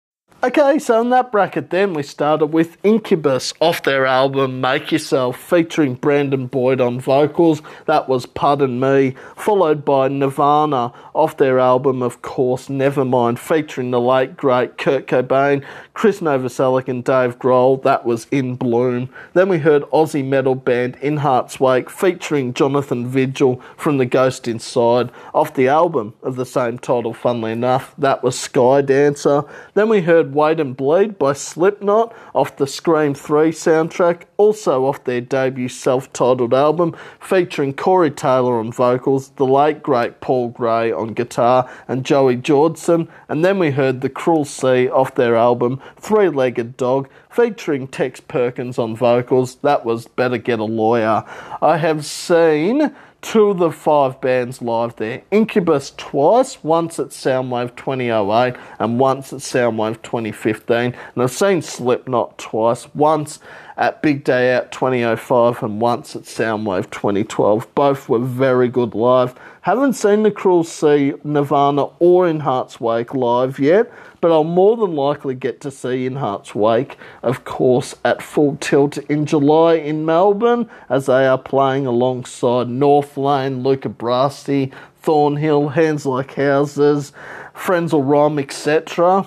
Okay, so in that bracket then, we started with Incubus off their album Make Yourself, featuring Brandon Boyd on vocals. That was Pardon Me, followed by Nirvana off their album, of course, Nevermind, featuring the late, great Kurt Cobain, Chris Novoselic and Dave Grohl. That was In Bloom. Then we heard Aussie metal band In Heart's Wake, featuring Jonathan Vigil from The Ghost Inside, off the album of the same title, funnily enough. That was Sky Dancer. Then we heard Wait and Bleed by Slipknot off the Scream three soundtrack, also off their debut self-titled album, featuring Corey Taylor on vocals, the late great Paul Gray on guitar and Joey Jordison. And then we heard The Cruel Sea off their album Three-Legged Dog, featuring Tex Perkins on vocals. That was Better Get a Lawyer. I have seen two of the five bands live there. Incubus twice, once at Soundwave twenty oh eight and once at Soundwave twenty fifteen. And I've seen Slipknot twice, once at Big Day Out twenty oh five and once at Soundwave twenty twelve. Both were very good live. Haven't seen The Cruel Sea, Nirvana, or In Heart's Wake live yet, but I'll more than likely get to see In Heart's Wake, of course, at Full Tilt in July in Melbourne, as they are playing alongside Northlane, Luca Brasi, Thornhill, Hands Like Houses, Friends Will Rhyme, et cetera.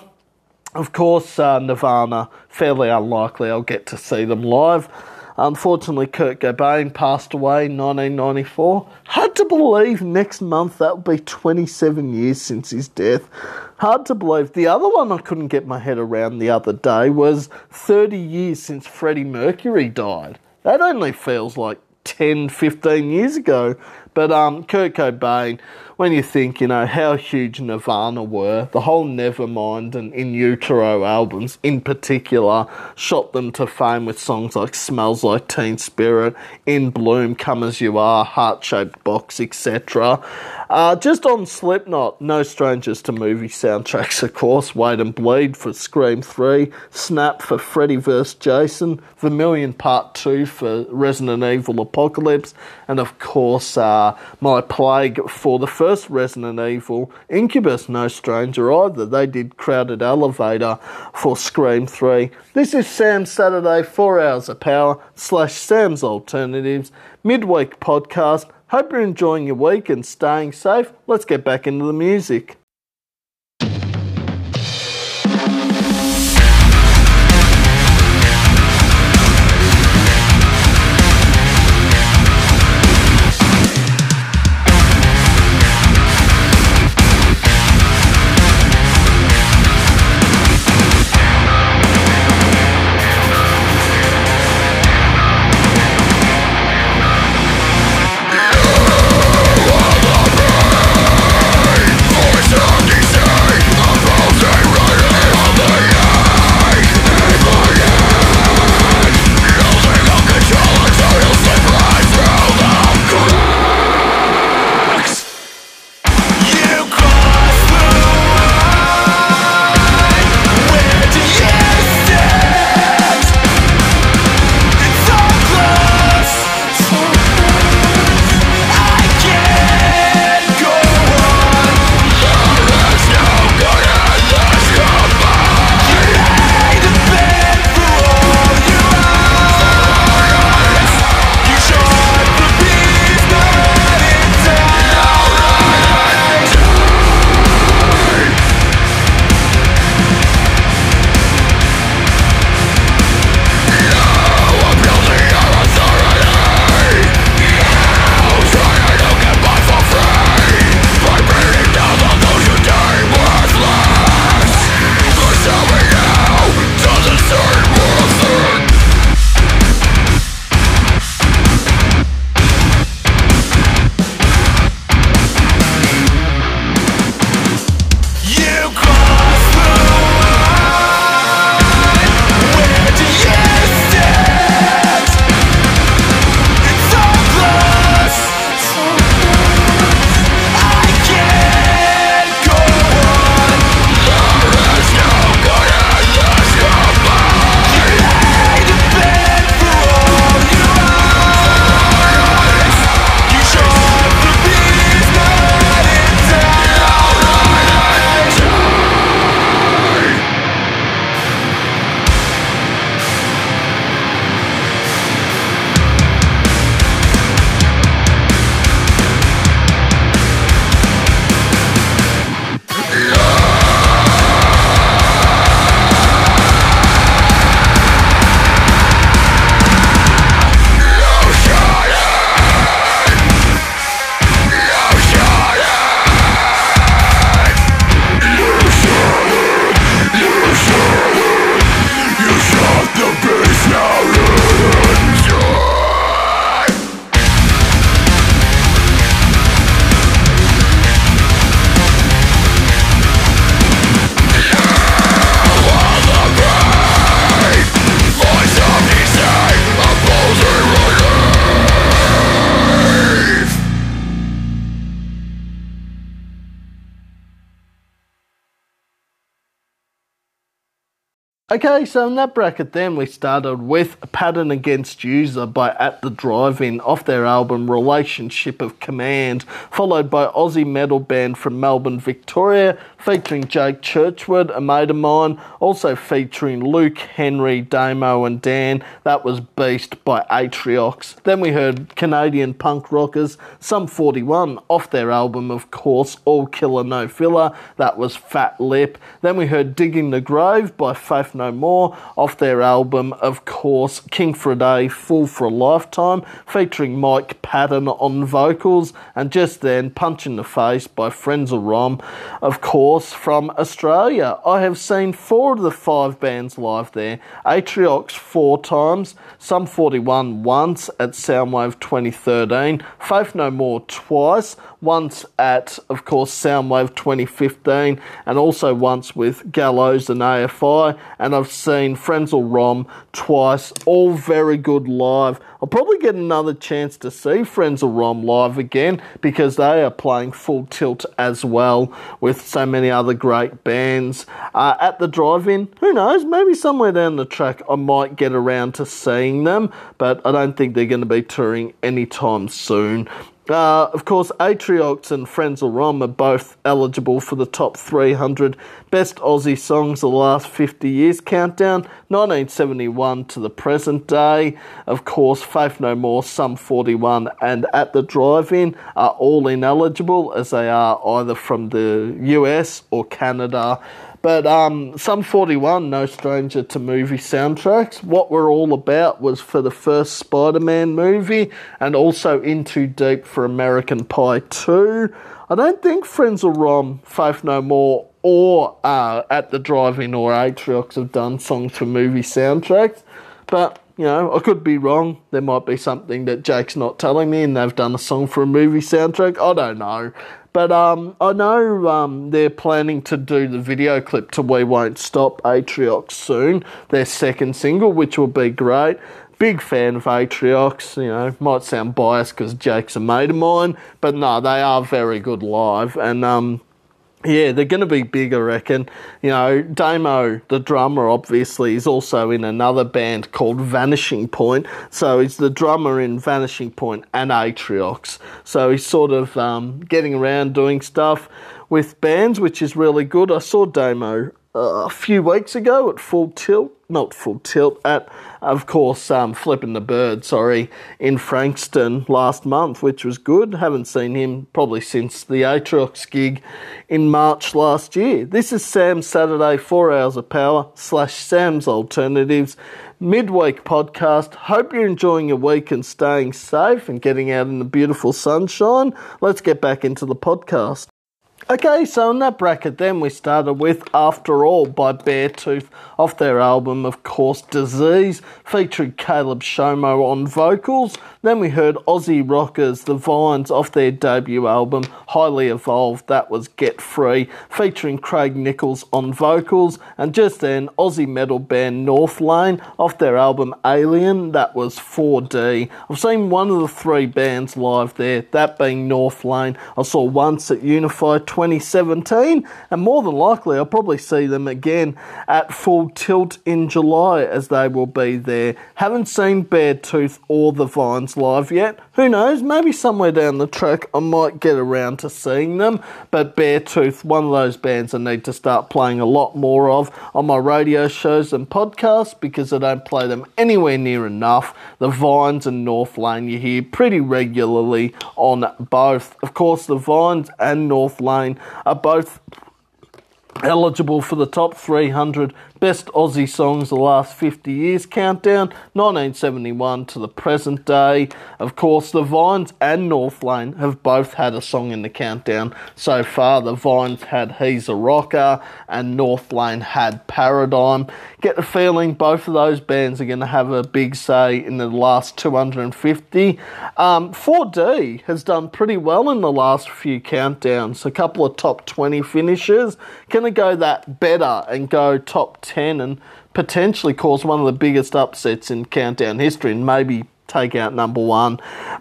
Of course, uh, Nirvana, fairly unlikely I'll get to see them live. Unfortunately, Kurt Cobain passed away in nineteen ninety-four. Hard to believe next month that'll be twenty-seven years since his death. Hard to believe. The other one I couldn't get my head around the other day was thirty years since Freddie Mercury died. That only feels like ten, fifteen years ago. But um, Kurt Cobain, when you think, you know, how huge Nirvana were, the whole Nevermind and In Utero albums in particular shot them to fame with songs like Smells Like Teen Spirit, In Bloom, Come As You Are, Heart-Shaped Box, et cetera. Uh, just on Slipknot, no strangers to movie soundtracks, of course. Wait and Bleed for Scream three, Snap for Freddy versus. Jason, Vermilion Part two for Resident Evil Apocalypse, and of course, uh, My Plague for the first Resident Evil. Incubus, no stranger either. They did Crowded Elevator for Scream three. This is Sam Saturday, Four Hours of Power, slash Sam's Alternatives, midweek podcast. Hope you're enjoying your week and staying safe. Let's get back into the music. Okay, so in that bracket then we started with Pattern Against User by At The Drive-In off their album Relationship of Command, followed by Aussie metal band from Melbourne, Victoria, featuring Jake Churchwood, a mate of mine, also featuring Luke, Henry, Damo and Dan. That was Beast by Atriox. Then we heard Canadian punk rockers Sum forty-one off their album, of course, All Killer No Filler. That was Fat Lip. Then we heard Digging the Grave by Faith No More off their album, of course, King for a Day, Fool for a Lifetime, featuring Mike Patton on vocals, and just then Punch in the Face by Frenzel Rom, of course, from Australia. I have seen four of the five bands live there, Atriox four times, Sum forty-one once at Soundwave twenty thirteen, Faith No More twice, once at, of course, Soundwave twenty fifteen, and also once with Gallows and A F I, and I've seen Frenzel Rom twice, all very good live. I'll probably get another chance to see Frenzel Rom live again because they are playing full tilt as well with so many other great bands. Uh, at the drive-in, who knows, maybe somewhere down the track I might get around to seeing them, but I don't think they're going to be touring anytime soon. Uh, of course, Atriox and Frenzel Rom are both eligible for the top three hundred Best Aussie Songs of the Last fifty Years countdown, nineteen seventy-one to the present day. Of course, Faith No More, Sum forty-one and At The Drive-In are all ineligible as they are either from the U S or Canada. But um, Sum forty-one, no stranger to movie soundtracks. What We're All About was for the first Spider-Man movie and also In Too Deep for American Pie two. I don't think Frenzel Rom, Faith No More or uh, At The Drive-In or Atriox have done songs for movie soundtracks. But, you know, I could be wrong. There might be something that Jake's not telling me and they've done a song for a movie soundtrack. I don't know. But um, I know um, they're planning to do the video clip to We Won't Stop, Atriox, soon, their second single, which will be great. Big fan of Atriox, you know, might sound biased because Jake's a mate of mine, but no, they are very good live. And um, yeah, they're going to be big, I reckon. You know, Damo, the drummer, obviously, is also in another band called Vanishing Point. So he's the drummer in Vanishing Point and Atriox. So he's sort of um, getting around doing stuff with bands, which is really good. I saw Damo uh, a few weeks ago at Full Tilt. Not Full Tilt, at, of course, um, Flipping the Bird, sorry, in Frankston last month, which was good. Haven't seen him probably since the Atriox gig in March last year. This is Sam's Saturday Four Hours of Power slash Sam's Alternatives midweek podcast. Hope you're enjoying your week and staying safe and getting out in the beautiful sunshine. Let's get back into the podcast. Okay, so in that bracket then we started with After All by Beartooth off their album, of course, Disease, featuring Caleb Shomo on vocals. Then we heard Aussie rockers The Vines off their debut album, Highly Evolved. That was Get Free, featuring Craig Nichols on vocals. And just then, Aussie metal band Northlane off their album Alien. That was four D. I've seen one of the three bands live there, that being Northlane. I saw once at Unify twenty seventeen, and more than likely I'll probably see them again at Full Tilt in July as they will be there. Haven't seen Beartooth or The Vines live yet. Who knows, maybe somewhere down the track I might get around to seeing them, but Beartooth, one of those bands I need to start playing a lot more of on my radio shows and podcasts because I don't play them anywhere near enough. The Vines and Northlane you hear pretty regularly on both. Of course, The Vines and Northlane are both eligible for the top three hundred Best Aussie Songs of the Last fifty Years countdown, nineteen seventy-one to the present day. Of course, The Vines and Northlane have both had a song in the countdown so far. The Vines had He's a Rocker and Northlane had Paradigm. Get the feeling both of those bands are going to have a big say in the last two hundred fifty. Um, four D has done pretty well in the last few countdowns, a couple of top twenty finishes. Can it go that better and go top ten and potentially cause one of the biggest upsets in countdown history and maybe take out number one.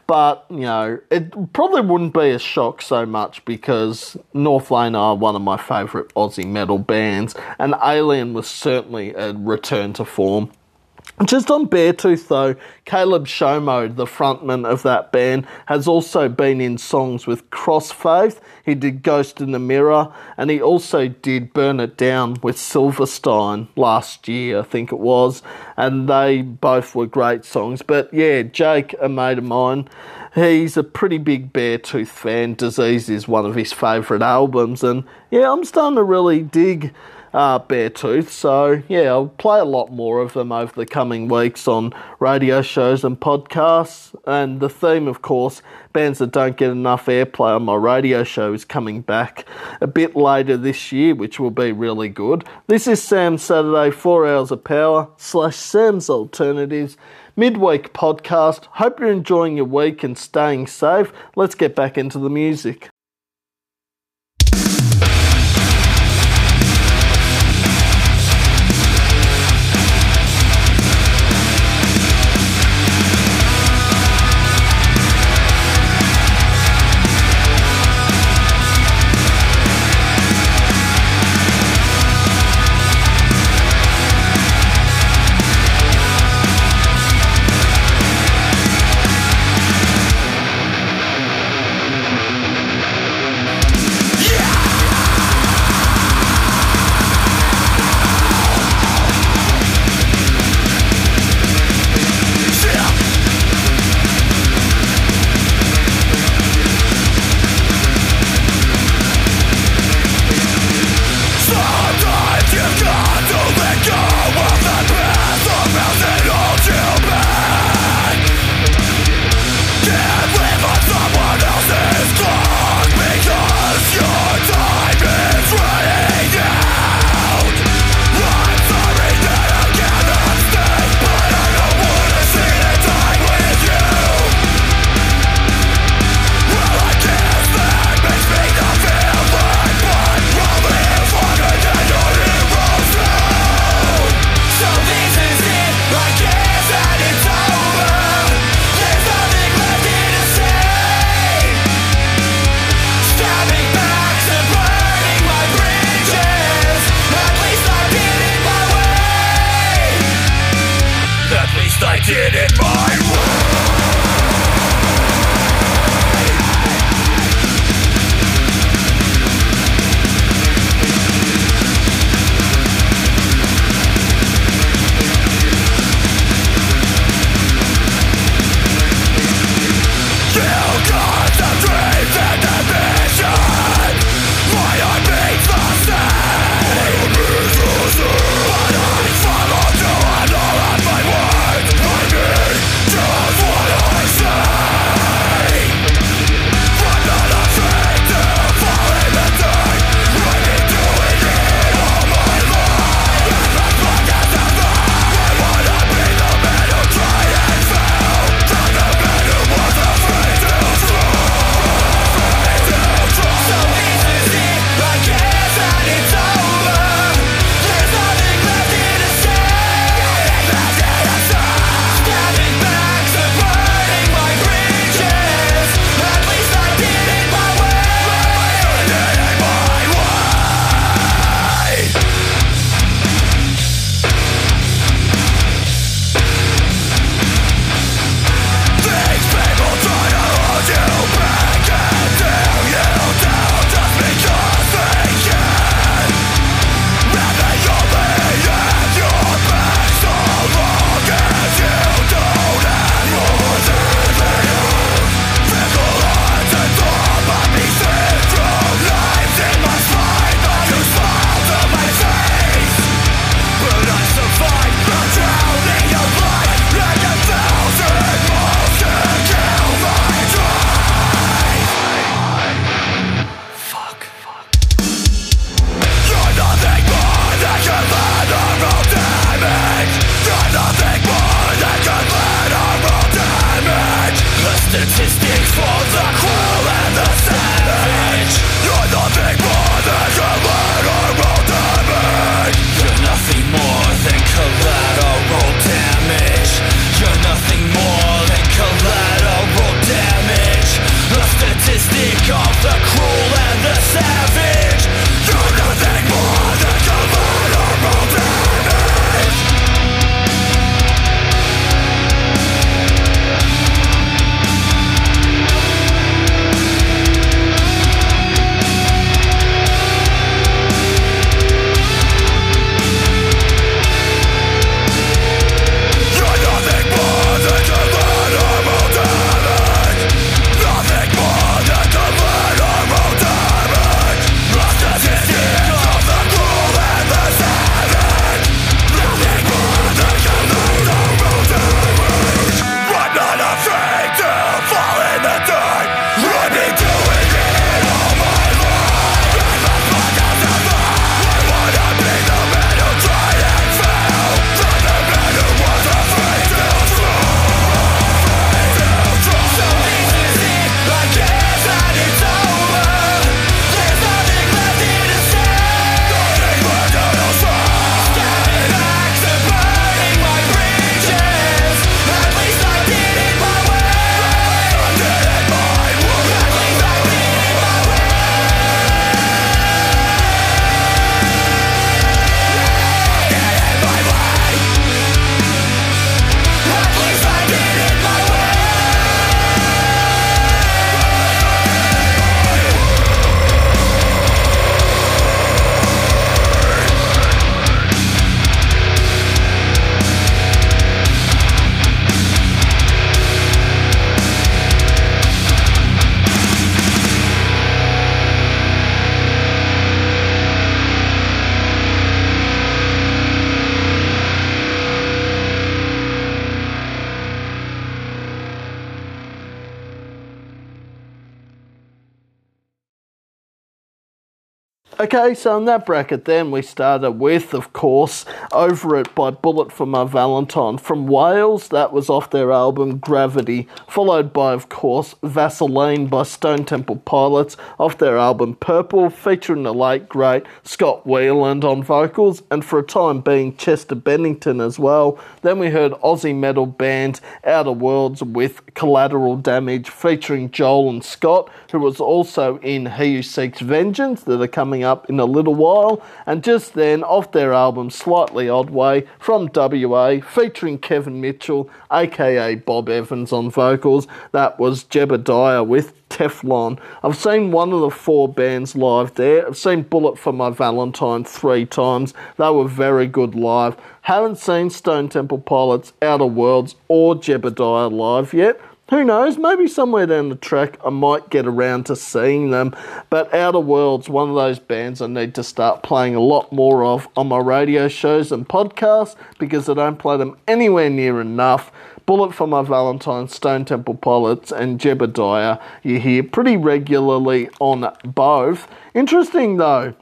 But, you know, it probably wouldn't be a shock so much because Northlane are one of my favourite Aussie metal bands, and Alien was certainly a return to form. Just on Beartooth, though, Caleb Showmode, the frontman of that band, has also been in songs with Crossfaith. He did Ghost in the Mirror, and he also did Burn It Down with Silverstein last year, I think it was. And they both were great songs. But, yeah, Jake, a mate of mine, he's a pretty big Beartooth fan. Disease is one of his favourite albums. And, yeah, I'm starting to really dig Uh, Beartooth, so yeah, I'll play a lot more of them over the coming weeks on radio shows and podcasts. And the theme, of course, bands that don't get enough airplay on my radio show, is coming back a bit later this year, which will be really good. This is Sam Saturday, Four Hours of Power slash Sam's Alternatives midweek podcast. Hope you're enjoying your week and staying safe. Let's get back into the music. Try back of the cruel and the savage. You're nothing more than collateral damage. You're nothing more than collateral damage. Nothing more than collateral damage. Lost the system of the cruel and the savage. Nothing more than collateral damage. I'm not afraid to fall in the dirt. I've been doing it all my life. I'm not fucked up to fight. I wanna be the man who tried and failed. Not the man who was afraid to try. So this is it, I guess that it's over. There's nothing left here to say. Nothing left here to say. Static X are burning my bridges. At least I did it my way. I did it my way. At least I did it my way. I did it my way. At least I did it my way. Okay, so in that bracket then we started with, of course, Over It by Bullet for My Valentine from Wales. That was off their album Gravity, followed by, of course, Vaseline by Stone Temple Pilots off their album Purple, featuring the late great Scott Weiland on vocals, and for a time being Chester Bennington as well. Then we heard Aussie metal band Outer Worlds with Collateral Damage featuring Joel and Scott, who was also in He Who Seeks Vengeance, that are coming up in a little while. And just then, off their album Slightly Odd Way from W A, featuring Kevin Mitchell aka Bob Evans on vocals, that was Jebediah with Teflon. I've seen one of the four bands live there. I've seen Bullet for My Valentine three times. They were very good live. Haven't seen Stone Temple Pilots, Outer Worlds or Jebediah live yet. Who knows, maybe somewhere down the track I might get around to seeing them. But Outer Worlds, one of those bands I need to start playing a lot more of on my radio shows and podcasts, because I don't play them anywhere near enough. Bullet for My Valentine, Stone Temple Pilots and Jebediah you hear pretty regularly on both. Interesting though,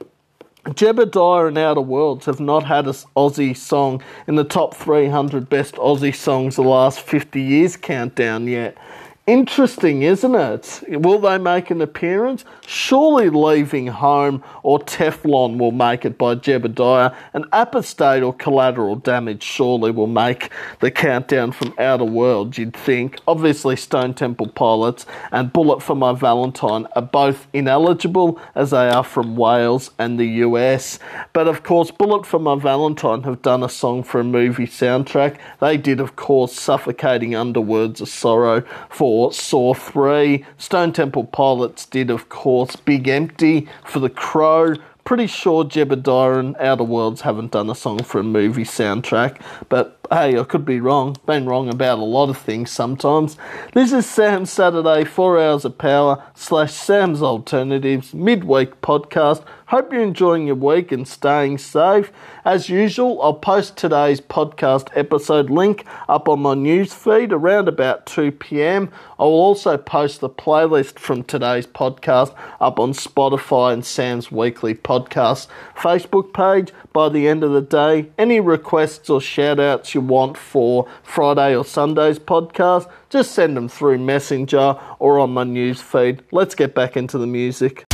Jebediah and Outer Worlds have not had an Aussie song in the top three hundred best Aussie songs the last fifty years countdown yet. Interesting, isn't it? Will they make an appearance? Surely Leaving Home or Teflon will make it by Jebediah, and Apostate or Collateral Damage surely will make the countdown from Outer Worlds, you'd think. Obviously Stone Temple Pilots and Bullet for My Valentine are both ineligible, as they are from Wales and the U S. But of course Bullet for My Valentine have done a song for a movie soundtrack. They did, of course, Suffocating Under Words of Sorrow for Saw three. Stone Temple Pilots did, of course, Big Empty for The Crow. Pretty sure Jebediah and Outer Worlds haven't done a song for a movie soundtrack, but hey, I could be wrong. Been wrong about a lot of things sometimes. This is Sam Saturday, Four Hours of Power slash Sam's Alternatives midweek podcast. Hope you're enjoying your week and staying safe. As usual, I'll post today's podcast episode link up on my newsfeed around about two p.m. I will also post the playlist from today's podcast up on Spotify and Sam's Weekly Podcast Facebook page by the end of the day. Any requests or shout outs you want for Friday or Sunday's podcast, just send them through Messenger or on my newsfeed. Let's get back into the music.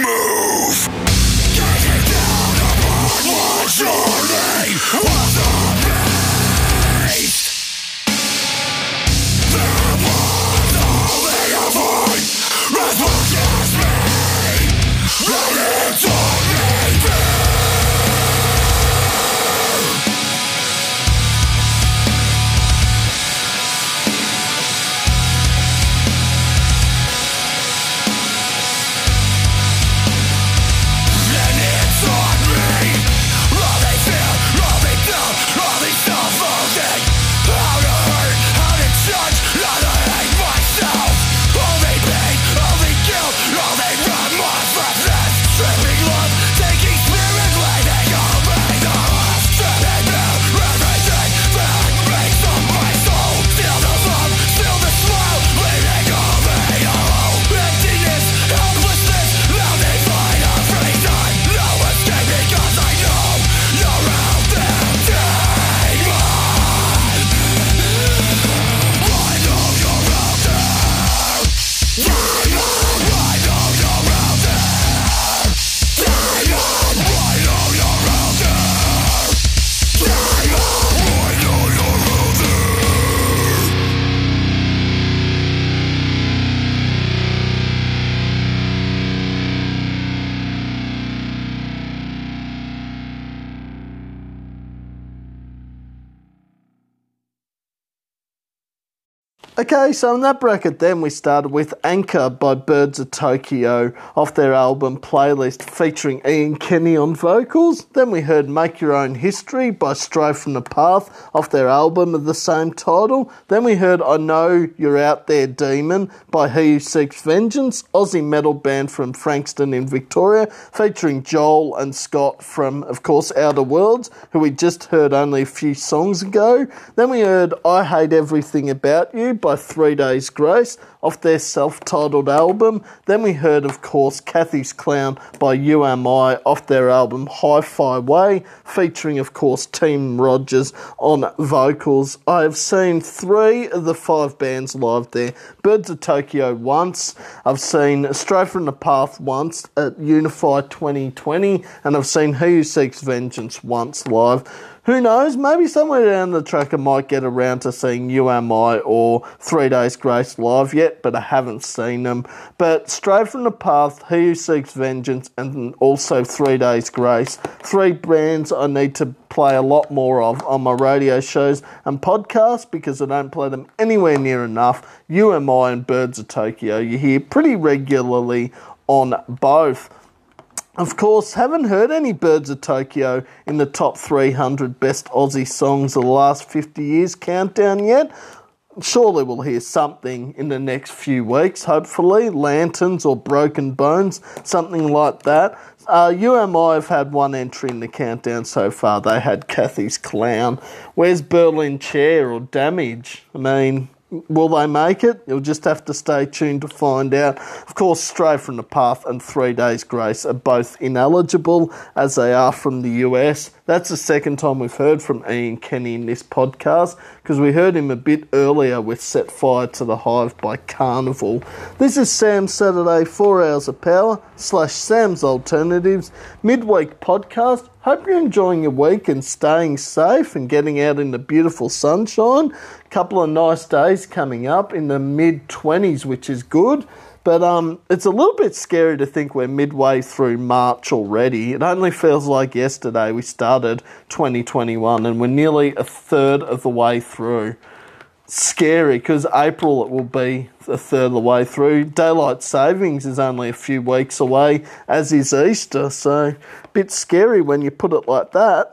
move. Getting down upon what's your name? What's your beast? There was only a void as much as me. Let it only be. Okay, so in that bracket then we started with Anchor by Birds of Tokyo off their album Playlist featuring Ian Kenny on vocals. Then we heard Make Your Own History by Stray From The Path off their album of the same title. Then we heard I Know You're Out There Demon by He Who Seeks Vengeance, Aussie metal band from Frankston in Victoria, featuring Joel and Scott from, of course, Outer Worlds, who we just heard only a few songs ago. Then we heard I Hate Everything About You by by Three Days Grace off their self-titled album. Then we heard, of course, Kathy's Clown by U M I off their album Hi-Fi Way, featuring, of course, Team Rogers on vocals. I have seen three of the five bands live there. Birds of Tokyo once, I've seen Stray From The Path once at Unify twenty twenty, and I've seen He Who Seeks Vengeance once live. Who knows, maybe somewhere down the track I might get around to seeing U M I or Three Days Grace live yet, but I haven't seen them. But Stray From The Path, He Who Seeks Vengeance, and also Three Days Grace. Three brands I need to play a lot more of on my radio shows and podcasts because I don't play them anywhere near enough. U M I and Birds of Tokyo you hear pretty regularly on both. Of course, haven't heard any Birds of Tokyo in the top three hundred best Aussie songs of the last fifty years countdown yet. Surely we'll hear something in the next few weeks, hopefully. Lanterns or Broken Bones, something like that. Uh, U M I have had one entry in the countdown so far. They had Kathy's Clown. Where's Berlin Chair or Damage? I mean, will they make it? You'll just have to stay tuned to find out. Of course, Stray From The Path and Three Days Grace are both ineligible, as they are from the U S. That's the second time we've heard from Ian Kenny in this podcast, because we heard him a bit earlier with Set Fire to the Hive by Carnival. This is Sam Saturday, Four Hours of Power, slash Sam's Alternatives, midweek podcast. Hope you're enjoying your week and staying safe and getting out in the beautiful sunshine. A couple of nice days coming up in the mid-twenties, which is good. But um, it's a little bit scary to think we're midway through March already. It only feels like yesterday we started twenty twenty-one and we're nearly a third of the way through. Scary, because April it will be a third of the way through. Daylight savings is only a few weeks away, as is Easter, so a bit scary when you put it like that.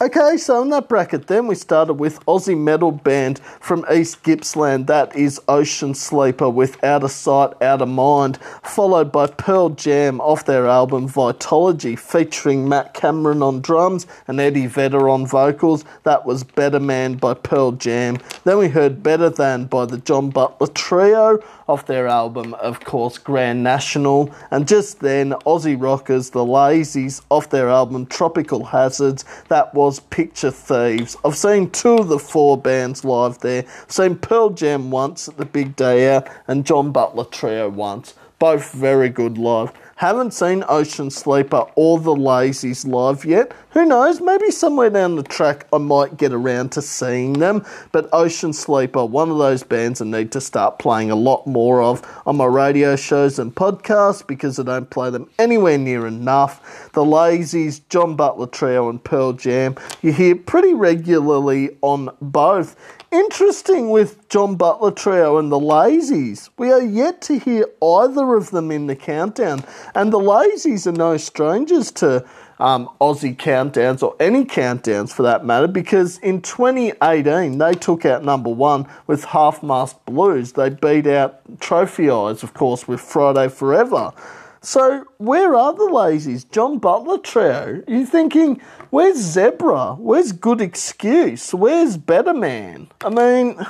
Okay, so in that bracket then, we started with Aussie metal band from East Gippsland. That is Ocean Sleeper with Outer Sight, Outer Mind, followed by Pearl Jam off their album Vitology, featuring Matt Cameron on drums and Eddie Vedder on vocals. That was Better Man by Pearl Jam. Then we heard Better Than by the John Butler Trio off their album, of course, Grand National. And just then, Aussie rockers The Lazies off their album Tropical Hazards. That was Picture Thieves. I've seen two of the four bands live there. I've seen Pearl Jam once at the Big Day Out and John Butler Trio once. Both very good live. Haven't seen Ocean Sleeper or The Lazies live yet. Who knows? Maybe somewhere down the track I might get around to seeing them. But Ocean Sleeper, one of those bands I need to start playing a lot more of on my radio shows and podcasts because I don't play them anywhere near enough. The Lazies, John Butler Trio and Pearl Jam, you hear pretty regularly on both. Interesting with John Butler Trio and The Lazies, we are yet to hear either of them in the countdown. And The Lazies are no strangers to um, Aussie countdowns or any countdowns for that matter, because in twenty eighteen they took out number one with Half-Mast Blues. They beat out Trophy Eyes, of course, with Friday Forever. So where are The Lazies? John Butler Trio? You're thinking, where's Zebra? Where's Good Excuse? Where's Better Man? I mean,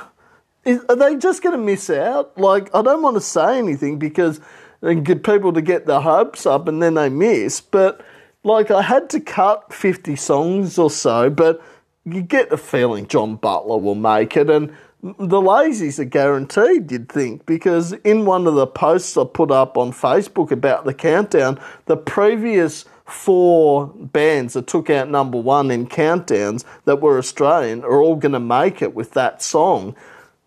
is, are they just going to miss out? Like, I don't want to say anything because they can get people to get their hopes up and then they miss. But, like, I had to cut fifty songs or so, but you get the feeling John Butler will make it. And The Lazies are guaranteed, you'd think, because in one of the posts I put up on Facebook about the countdown, the previous four bands that took out number one in countdowns that were Australian are all going to make it with that song.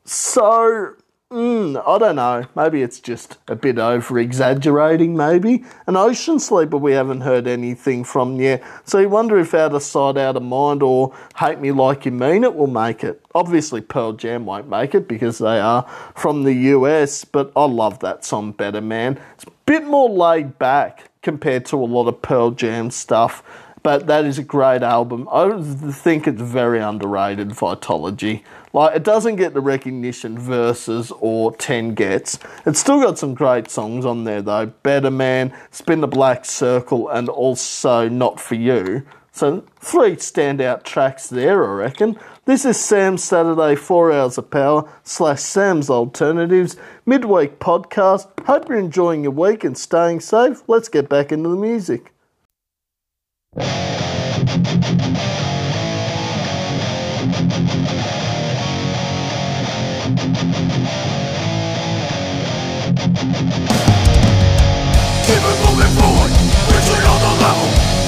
So, mm, I don't know. Maybe it's just a bit over-exaggerating, maybe. An Ocean Sleeper we haven't heard anything from yet. So you wonder if Out of Sight, Out of Mind or Hate Me Like You Mean It will make it. Obviously, Pearl Jam won't make it because they are from the U S, but I love that song Better Man. It's a bit more laid back compared to a lot of Pearl Jam stuff, but that is a great album. I think it's very underrated, Vitology. Like, it doesn't get the recognition Versus or ten gets. It's still got some great songs on there, though. Better Man, Spin the Black Circle, and also Not For You. So three standout tracks there, I reckon. This is Sam's Saturday Four Hours of Power slash Sam's Alternatives midweek podcast. Hope you're enjoying your week and staying safe. Let's get back into the music.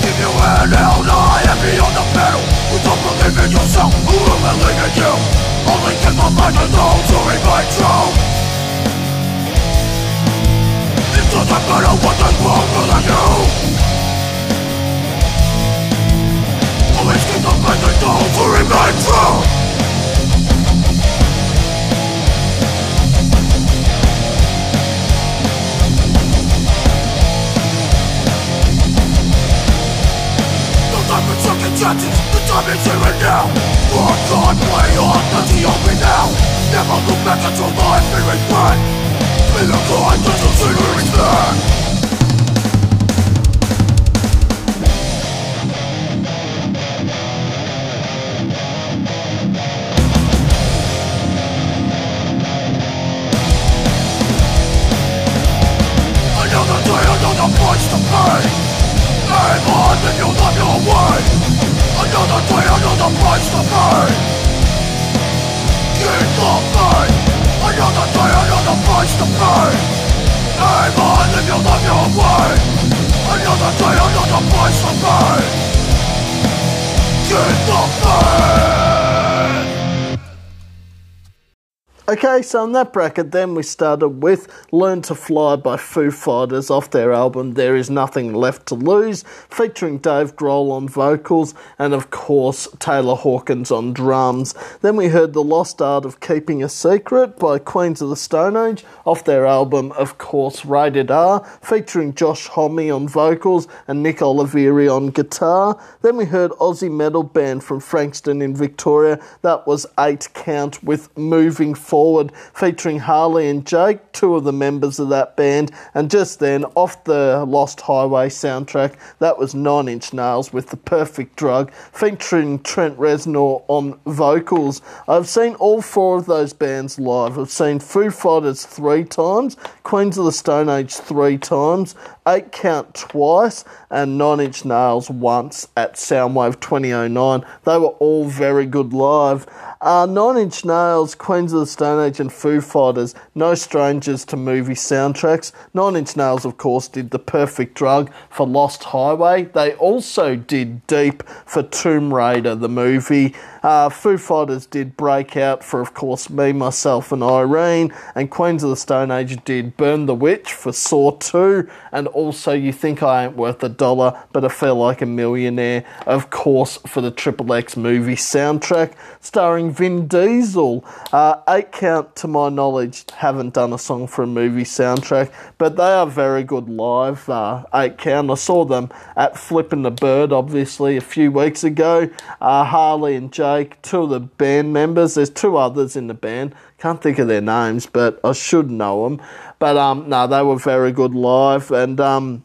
And hell, not heavy on the pedal. You don't believe in yourself, who am I leaving you? Only can my mind alone to remain true. It doesn't matter what I want without you. Only can my mind alone to remain true. The time is here and now. Work hard, play hard, that's the only now. Never look back at your life in regret. Be the kind that you'll see to respect. Another day, another price to pay. Aim on and you'll have your way. Another day, another price to pay. Keep the faith. Another day, another price to pay. Aim on if you love your way. Another day, another price to pay. Keep the faith. Okay, so in that bracket then we started with Learn to Fly by Foo Fighters off their album There Is Nothing Left to Lose, featuring Dave Grohl on vocals and, of course, Taylor Hawkins on drums. Then we heard The Lost Art of Keeping a Secret by Queens of the Stone Age off their album, of course, Rated R, featuring Josh Homme on vocals and Nick Oliveri on guitar. Then we heard Aussie metal band from Frankston in Victoria. That was Eight Count with Moving Forward, featuring Harley and Jake, two of the members of that band. And just then, off the Lost Highway soundtrack, that was Nine Inch Nails with The Perfect Drug, featuring Trent Reznor on vocals. I've seen all four of those bands live. I've seen Foo Fighters three times, Queens of the Stone Age three times, Eight Count twice and Nine Inch Nails once at Soundwave twenty oh nine. They were all very good live. Uh, Nine Inch Nails, Queens of the Stone Age and Foo Fighters, no strangers to movie soundtracks. Nine Inch Nails, of course, did The Perfect Drug for Lost Highway. They also did Deep for Tomb Raider, the movie. Uh, Foo Fighters did Breakout for, of course, Me, Myself and Irene. And Queens of the Stone Age did Burn the Witch for Saw two. And also You Think I Ain't Worth a Dollar, But I Feel Like a Millionaire, of course, for the Triple X movie soundtrack, starring Vin Diesel. Uh, Eight Count, to my knowledge, haven't done a song for a movie soundtrack, but they are very good live, uh, Eight Count. I saw them at Flippin' the Bird, obviously, a few weeks ago. Uh, Harley and Jake, two of the band members. There's two others in the band. Can't think of their names, but I should know them. But, um, no, they were very good live, and, um...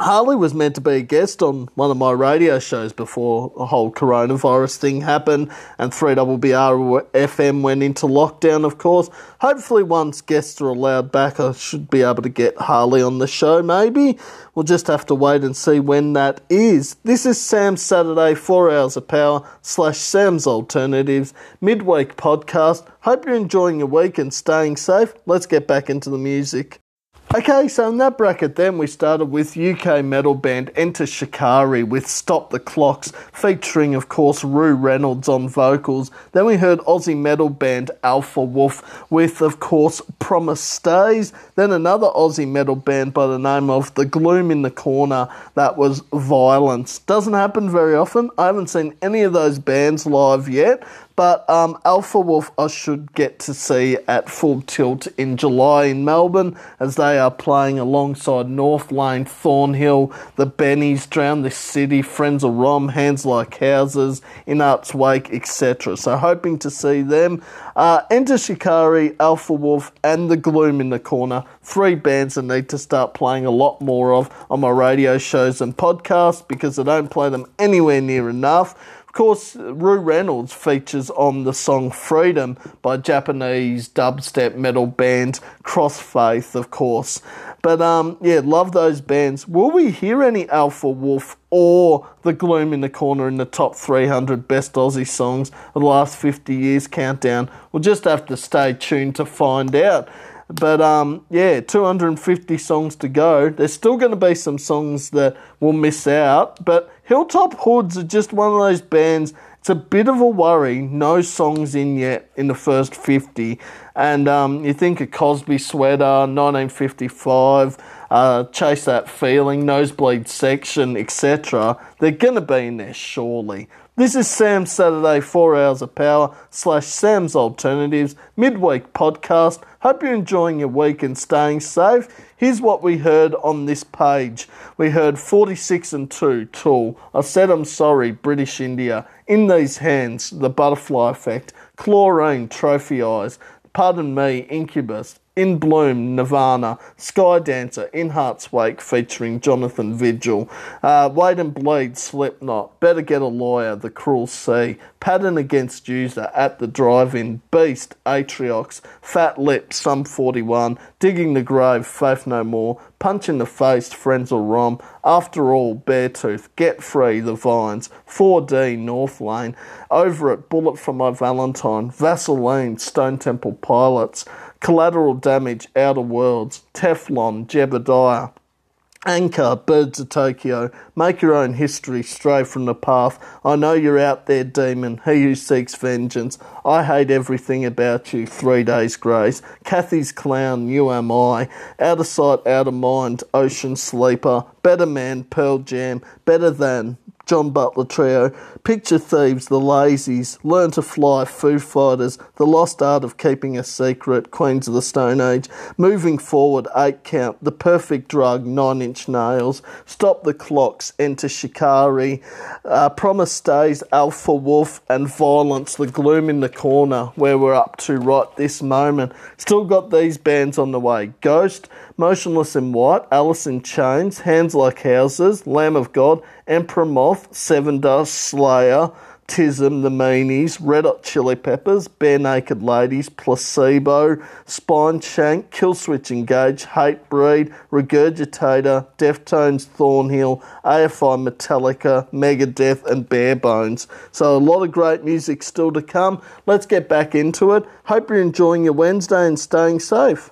Harley was meant to be a guest on one of my radio shows before the whole coronavirus thing happened and three B B R F M went into lockdown, of course. Hopefully once guests are allowed back, I should be able to get Harley on the show, maybe. We'll just have to wait and see when that is. This is Sam's Saturday, Four Hours of Power, slash Sam's Alternatives, midweek podcast. Hope you're enjoying your week and staying safe. Let's get back into the music. Okay, so in that bracket then, we started with U K metal band Enter Shikari with Stop the Clocks, featuring, of course, Rue Reynolds on vocals. Then we heard Aussie metal band Alpha Wolf with, of course, Promise Stays. Then another Aussie metal band by the name of The Gloom in the Corner, that was Violence. Doesn't happen very often. I haven't seen any of those bands live yet. But um, Alpha Wolf I should get to see at Full Tilt in July in Melbourne, as they are playing alongside Northlane, Thornhill, The Bennies, Drown This City, Friends of Rom, Hands Like Houses, In Art's Wake, et cetera. So hoping to see them. Uh, Enter Shikari, Alpha Wolf and The Gloom in the Corner. Three bands I need to start playing a lot more of on my radio shows and podcasts because I don't play them anywhere near enough. Of course, Rue Reynolds features on the song Freedom by Japanese dubstep metal band Crossfaith, of course. But, um, yeah, love those bands. Will we hear any Alpha Wolf or The Gloom in the Corner in the top three hundred best Aussie songs of the last fifty years countdown? We'll just have to stay tuned to find out. But, um, yeah, two hundred fifty songs to go. There's still going to be some songs that we'll miss out. But Hilltop Hoods are just one of those bands. It's a bit of a worry. No songs in yet in the first fifty. And um, you think of Cosby Sweater, nineteen fifty-five, uh, Chase That Feeling, Nosebleed Section, et cetera. They're going to be in there, surely. This is Sam Saturday, Four Hours of Power, slash Sam's Alternatives, midweek podcast. Hope you're enjoying your week and staying safe. Here's what we heard on this page. We heard forty-six and two, Tool. I Said I'm Sorry, British India. In These Hands, The Butterfly Effect. Chlorine, Trophy Eyes. Pardon Me, Incubus. In Bloom, Nirvana. Sky Dancer, In Heart's Wake, featuring Jonathan Vigil. Uh, Wait and Bleed, Slipknot. Better Get a Lawyer, The Cruel Sea. Pattern Against User, At the Drive-In. Beast, Atriox. Fat Lip, Sum forty-one. Digging the Grave, Faith No More. Punch in the Face, Friends or Rom. After All, Beartooth. Get Free, The Vines. four D, Northlane. Over It, Bullet for My Valentine. Vaseline, Stone Temple Pilots. Collateral Damage, Outer Worlds. Teflon, Jebediah. Anchor, Birds of Tokyo. Make Your Own History, Stray from the Path. I Know You're Out There, Demon. He Who Seeks Vengeance. I Hate Everything About You, Three Days Grace. Kathy's Clown, You Am I. Out of Sight, Out of Mind, Ocean Sleeper. Better Man, Pearl Jam. Better Than, John Butler Trio. Picture Thieves, The Lazies. Learn to Fly, Foo Fighters. The Lost Art of Keeping a Secret, Queens of the Stone Age. Moving Forward, Eight Count. The Perfect Drug, Nine Inch Nails. Stop the Clocks, Enter Shikari. Uh, Promise Stays, Alpha Wolf. And Violence, The Gloom in the Corner, where we're up to right this moment. Still got these bands on the way. Ghost, Motionless in White, Alice in Chains, Hands Like Houses, Lamb of God, Emperor Moth, Seven Dust, Slayer, Baptism, the Meanies, Red Hot Chili Peppers, Bare Naked Ladies, Placebo, Spine Shank, Killswitch Engage, Hatebreed, Regurgitator, Deftones, Thornhill, A F I, Metallica, Megadeth and Barebones. So a lot of great music still to come. Let's get back into it. Hope you're enjoying your Wednesday and staying safe.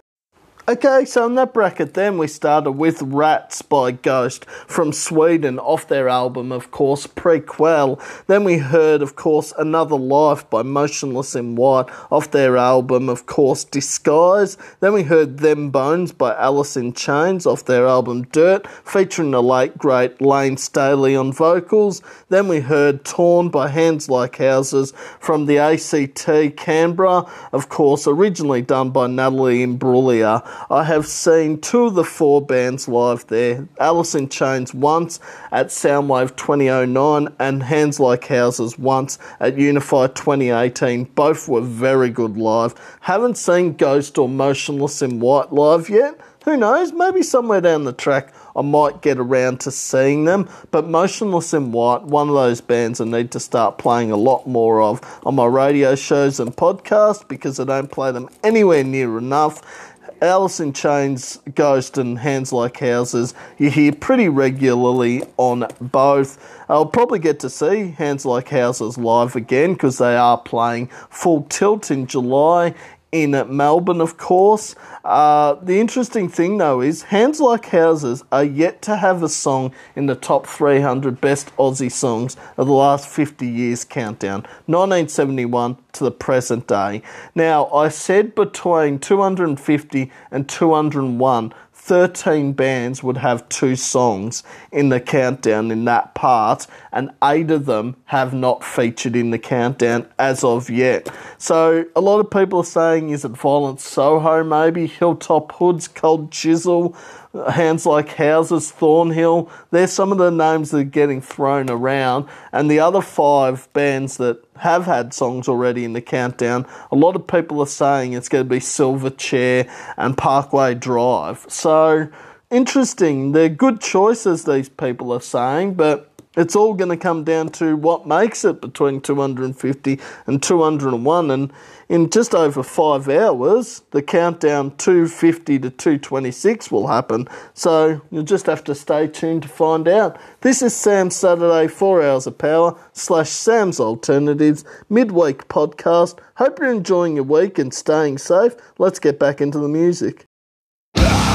Okay, so in that bracket then we started with Rats by Ghost from Sweden, off their album, of course, Prequel. Then we heard, of course, Another Life by Motionless in White, off their album, of course, Disguise. Then we heard Them Bones by Alice in Chains, off their album Dirt, featuring the late, great Lane Staley on vocals. Then we heard Torn by Hands Like Houses from the A C T, Canberra, of course, originally done by Natalie Imbruglia. I have seen two of the four bands live there, Alice in Chains once at Soundwave twenty oh nine and Hands Like Houses once at Unify twenty eighteen. Both were very good live. Haven't seen Ghost or Motionless in White live yet. Who knows, maybe somewhere down the track I might get around to seeing them, but Motionless in White, one of those bands I need to start playing a lot more of on my radio shows and podcasts because I don't play them anywhere near enough. Alice in Chains, Ghost and Hands Like Houses you hear pretty regularly on both. I'll probably get to see Hands Like Houses live again because they are playing Full Tilt in July in Melbourne, of course. Uh, the interesting thing, though, is Hands Like Houses are yet to have a song in the top three hundred best Aussie songs of the last fifty years countdown, nineteen seventy-one to the present day. Now, I said between two hundred fifty and two hundred one, thirteen bands would have two songs in the countdown in that part, and eight of them have not featured in the countdown as of yet. So a lot of people are saying, is it Violent Soho maybe, Hilltop Hoods, Cold Chisel, Hands Like Houses, Thornhill? They're some of the names that are getting thrown around. And the other five bands that have had songs already in the countdown, a lot of people are saying it's going to be Silverchair and Parkway Drive. So, interesting. They're good choices, these people are saying, but it's all going to come down to what makes it between two hundred fifty and two hundred one. And in just over five hours, the countdown two fifty to two twenty-six will happen. So you'll just have to stay tuned to find out. This is Sam Saturday, Four Hours of Power, slash Sam's Alternatives, midweek podcast. Hope you're enjoying your week and staying safe. Let's get back into the music. Life.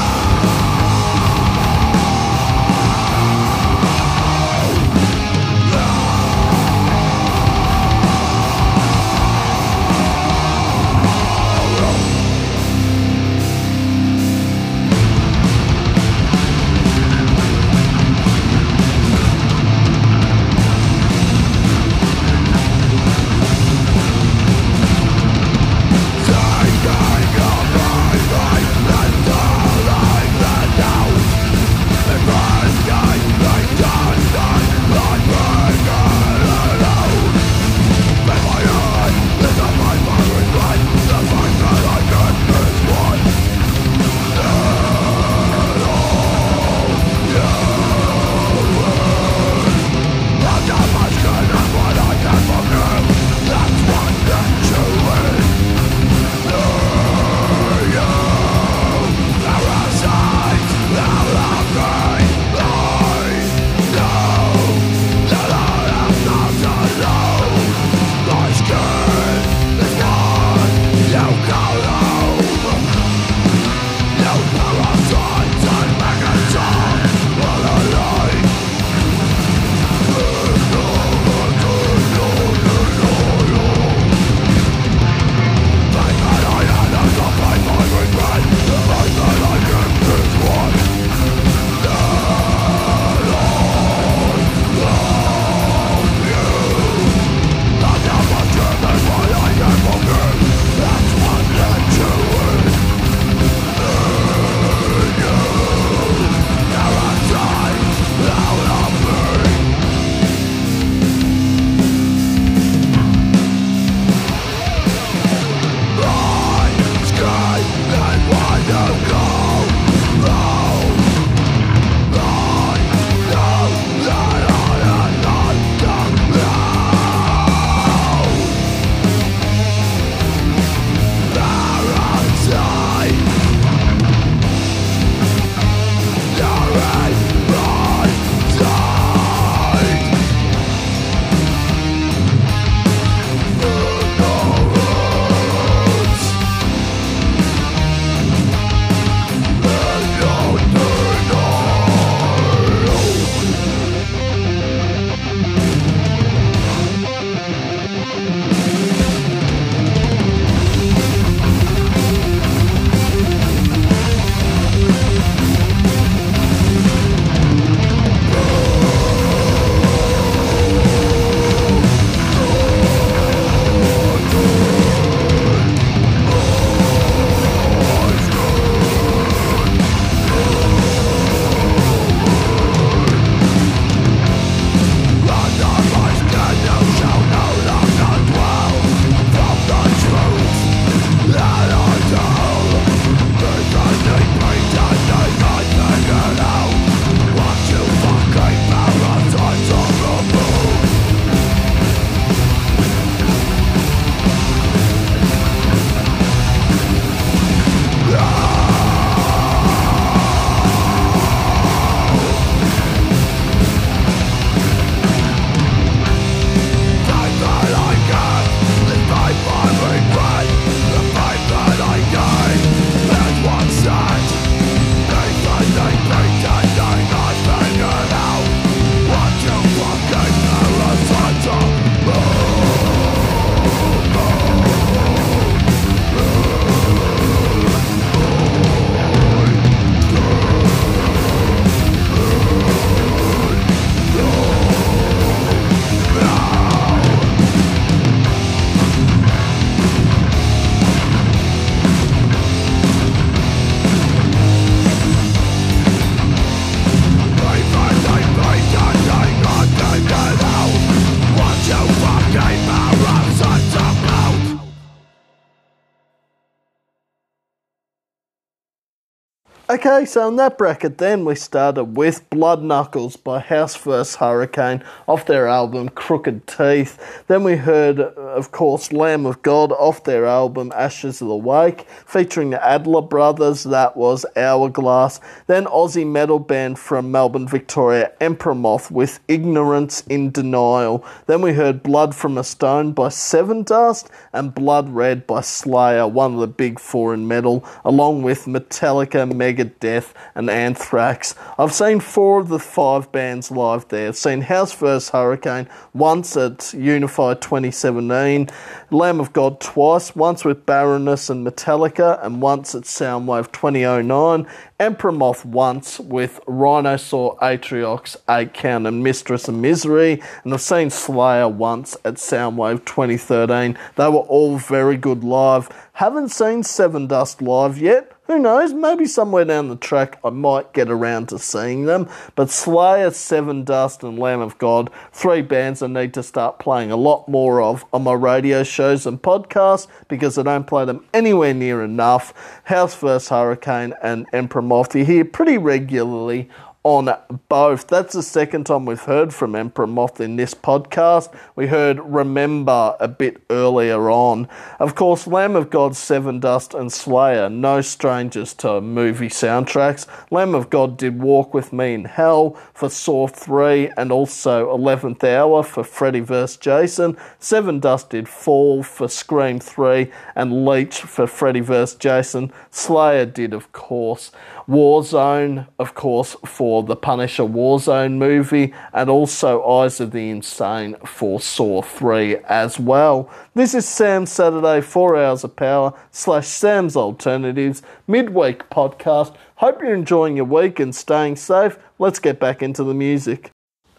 Okay, so in that bracket then we started with Blood Knuckles by House versus. Hurricane off their album Crooked Teeth. Then we heard, of course, Lamb of God off their album Ashes of the Wake, featuring the Adler Brothers, that was Hourglass. Then Aussie metal band from Melbourne, Victoria, Emperor Moth with Ignorance in Denial. Then we heard Blood from a Stone by Seven Dust and Blood Red by Slayer, one of the big four in metal, along with Metallica, Megadeth and Anthrax. I've seen four of the five bands live there. I've seen House versus. Hurricane once at Unify twenty seventeen, Lamb of God twice, once with Baroness and Metallica, and once at Soundwave twenty oh nine, Emperor Moth once with Rhinosaur, Atriox, Eight Count and Mistress of Misery, and I've seen Slayer once at Soundwave twenty thirteen. They were all very good live. Haven't seen Seven Dust live yet. Who knows, maybe somewhere down the track I might get around to seeing them. But Slayer, Seven Dust and Lamb of God, three bands I need to start playing a lot more of on my radio shows and podcasts because I don't play them anywhere near enough. House versus. Hurricane and Emperor Moth you hear pretty regularly on both. That's the second time we've heard from Emperor Moth in this podcast. We heard Remember a bit earlier on. Of course, Lamb of God, Seven Dust and Slayer, no strangers to movie soundtracks. Lamb of God did Walk With Me in Hell for Saw three and also eleventh Hour for Freddy versus. Jason. Seven Dust did Fall for Scream three and Leech for Freddy versus. Jason. Slayer did, of course, Warzone, of course, for the Punisher Warzone movie, and also Eyes of the Insane for Saw three as well. This is Sam Saturday, Four Hours of Power slash Sam's Alternatives midweek podcast. Hope you're enjoying your week and staying safe. Let's get back into the music.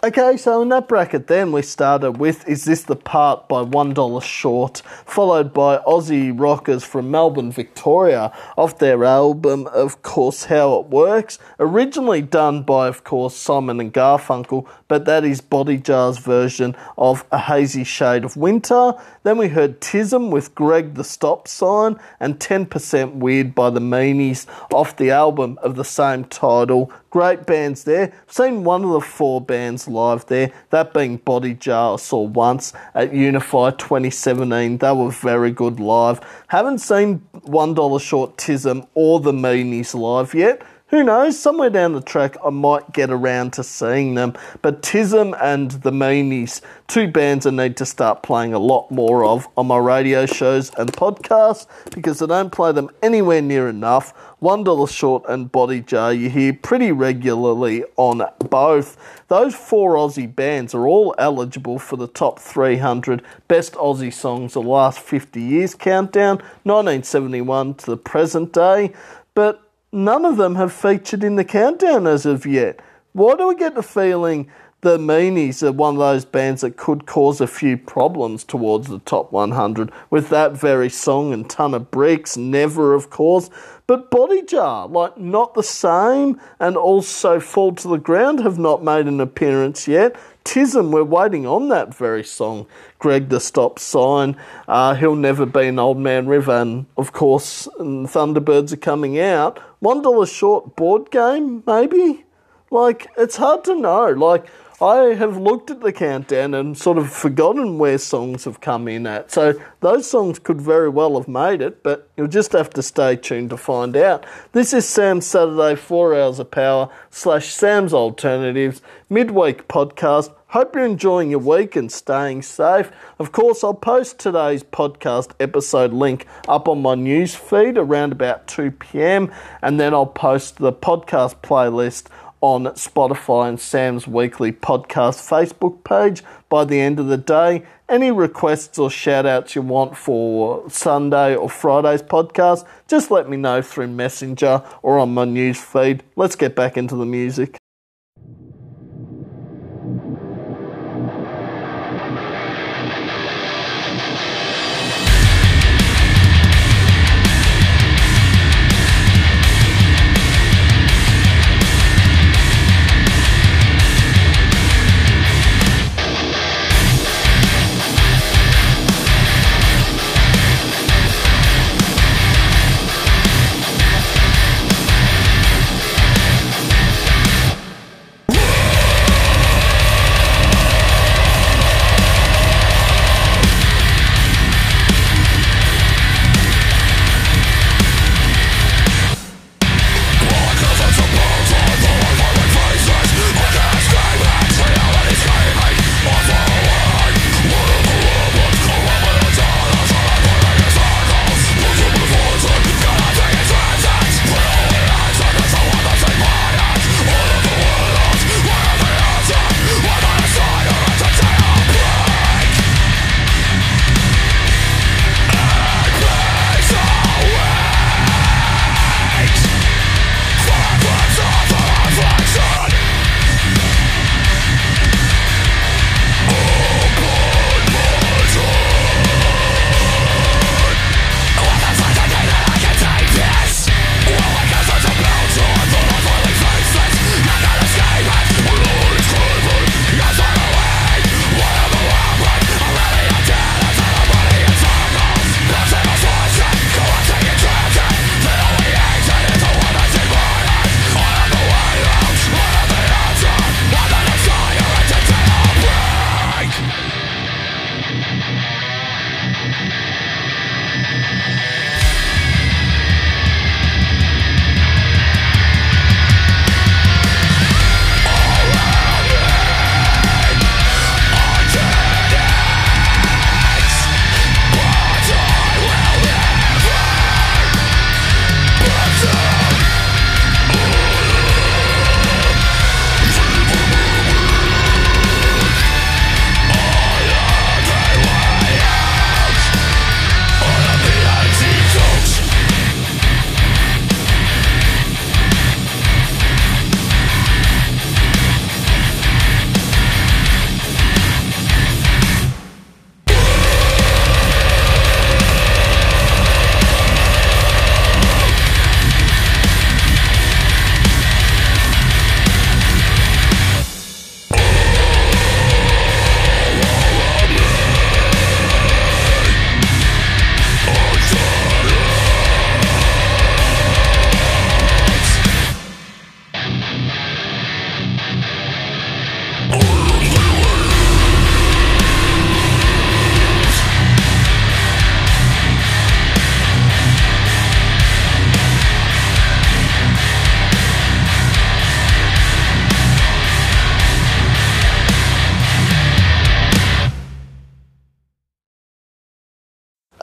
Okay, so in that bracket then we started with Is This The Part by one dollar Short, followed by Aussie rockers from Melbourne, Victoria, off their album, of course, How It Works, originally done by, of course, Simon and Garfunkel, but that is Body Jar's version of A Hazy Shade of Winter. Then we heard Tism with Greg the Stop Sign and ten percent Weird by the Meanies off the album of the same title. Great bands there. I've seen one of the four bands live there, that being Body Jar. I saw once at Unify twenty seventeen. They were very good live. Haven't seen one dollar Short, Tism or the Meanies live yet. Who knows, somewhere down the track I might get around to seeing them. But Tism and the Meanies, two bands I need to start playing a lot more of on my radio shows and podcasts because I don't play them anywhere near enough. one dollar Short and Body Jar you hear pretty regularly on both. Those four Aussie bands are all eligible for the top three hundred best Aussie songs the last fifty years countdown, nineteen seventy-one to the present day. But none of them have featured in the countdown as of yet. Why do I get the feeling the Meanies are one of those bands that could cause a few problems towards the top one hundred with that very song and Ton of Bricks, Never, of course. But Body Jar, like Not the Same and also Fall to the Ground have not made an appearance yet. Tism, we're waiting on that very song. Greg the Stop Sign, uh, He'll Never Be an Old Man River, and of course Thunderbirds are coming out. one dollar Short, Board Game, maybe? Like, it's hard to know. Like, I have looked at the countdown and sort of forgotten where songs have come in at. So those songs could very well have made it, but you'll just have to stay tuned to find out. This is Sam Saturday, Four Hours of Power slash Sam's Alternatives midweek podcast. Hope you're enjoying your week and staying safe. Of course, I'll post today's podcast episode link up on my news feed around about two p.m. and then I'll post the podcast playlist on Spotify and Sam's Weekly Podcast Facebook page by the end of the day. Any requests or shout-outs you want for Sunday or Friday's podcast, just let me know through Messenger or on my news feed. Let's get back into the music.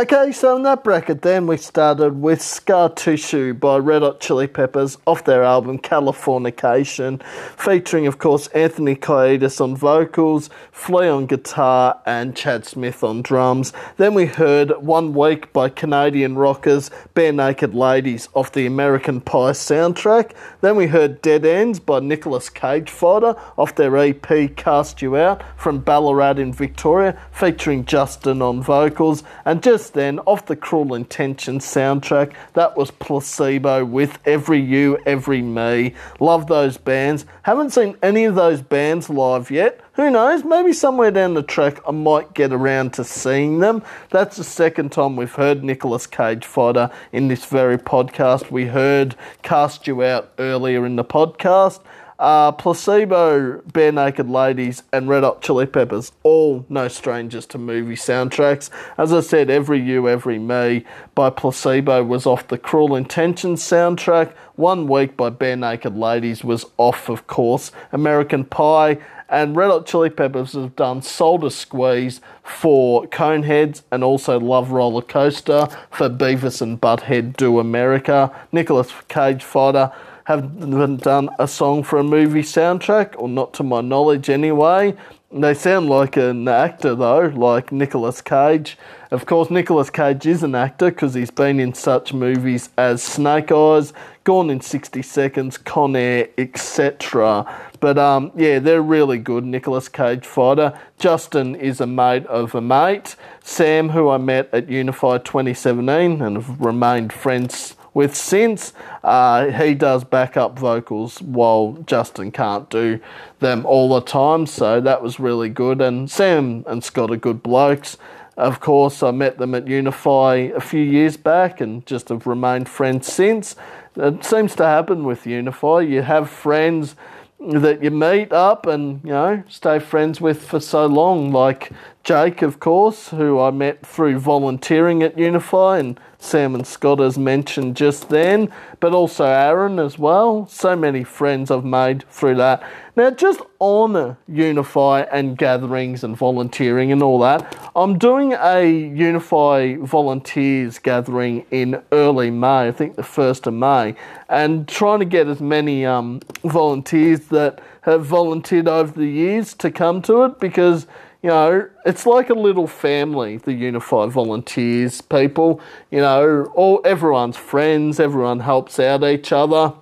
Okay, so in that bracket then we started with Scar Tissue by Red Hot Chili Peppers off their album Californication, featuring of course Anthony Kiedis on vocals, Flea on guitar and Chad Smith on drums. Then we heard One Week by Canadian rockers Bare Naked Ladies off the American Pie soundtrack. Then we heard Dead Ends by Nicolas Cage Fighter off their E P Cast You Out from Ballarat in Victoria, featuring Justin on vocals. And just then, off the Cruel Intentions soundtrack, that was Placebo with Every You, Every Me. Love those bands. Haven't seen any of those bands live yet. Who knows, maybe somewhere down the track I might get around to seeing them. That's the second time we've heard Nicolas Cage Fighter in this very podcast. We heard Cast You Out earlier in the podcast. Uh, Placebo, Bare Naked Ladies and Red Hot Chili Peppers, all no strangers to movie soundtracks. As I said, Every You, Every Me by Placebo was off the Cruel Intentions soundtrack. One Week by Bare Naked Ladies was off, of course, American Pie. And Red Hot Chili Peppers have done Soul to Squeeze for Coneheads and also Love Roller Coaster for Beavis and Butthead Do America. Nicolas Cage Fighter haven't done a song for a movie soundtrack, or not to my knowledge anyway. They sound like an actor though, like Nicolas Cage. Of course, Nicolas Cage is an actor because he's been in such movies as Snake Eyes, Gone in sixty seconds, Con Air, et cetera. But um, yeah, they're really good, Nicolas Cage Fighter. Justin is a mate of a mate. Sam, who I met at Unify twenty seventeen and have remained friends with since, uh, he does backup vocals while Justin can't do them all the time, so that was really good. And Sam and Scott are good blokes. Of course, I met them at Unify a few years back and just have remained friends since. It seems to happen with Unify. You have friends that you meet up and, you know, stay friends with for so long, like Jake, of course, who I met through volunteering at Unify, and Sam and Scott as mentioned just then, but also Aaron as well. So many friends I've made through that. Now, just on Unify and gatherings and volunteering and all that, I'm doing a Unify volunteers gathering in early May, I think the first of May, and trying to get as many um, volunteers that have volunteered over the years to come to it, because, you know, it's like a little family, the Unify volunteers people. You know, all everyone's friends, everyone helps out each other.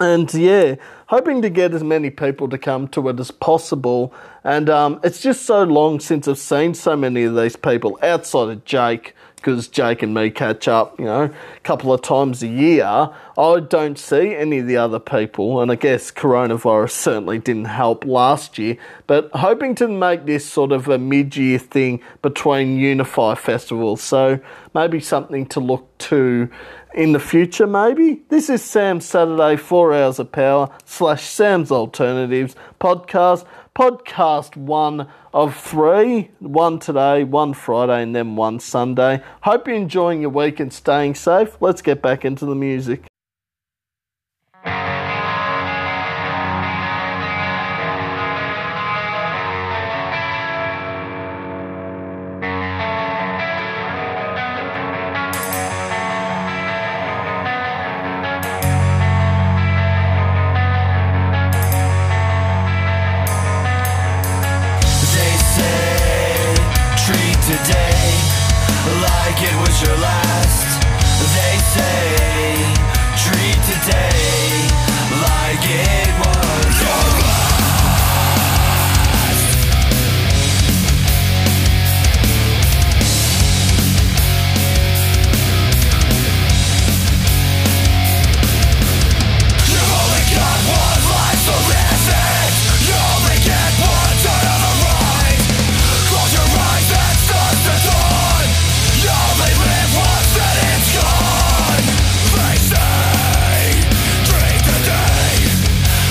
And yeah, hoping to get as many people to come to it as possible. And um, it's just so long since I've seen so many of these people outside of Jake, because Jake and me catch up, you know, a couple of times a year. I don't see any of the other people, and I guess coronavirus certainly didn't help last year, but hoping to make this sort of a mid-year thing between Unify festivals, so maybe something to look to in the future, maybe. This is Sam's Saturday Four Hours of Power slash Sam's Alternatives podcast. Podcast one of three, one today, one Friday, and then one Sunday. Hope you're enjoying your week and staying safe. Let's get back into the music.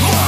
What?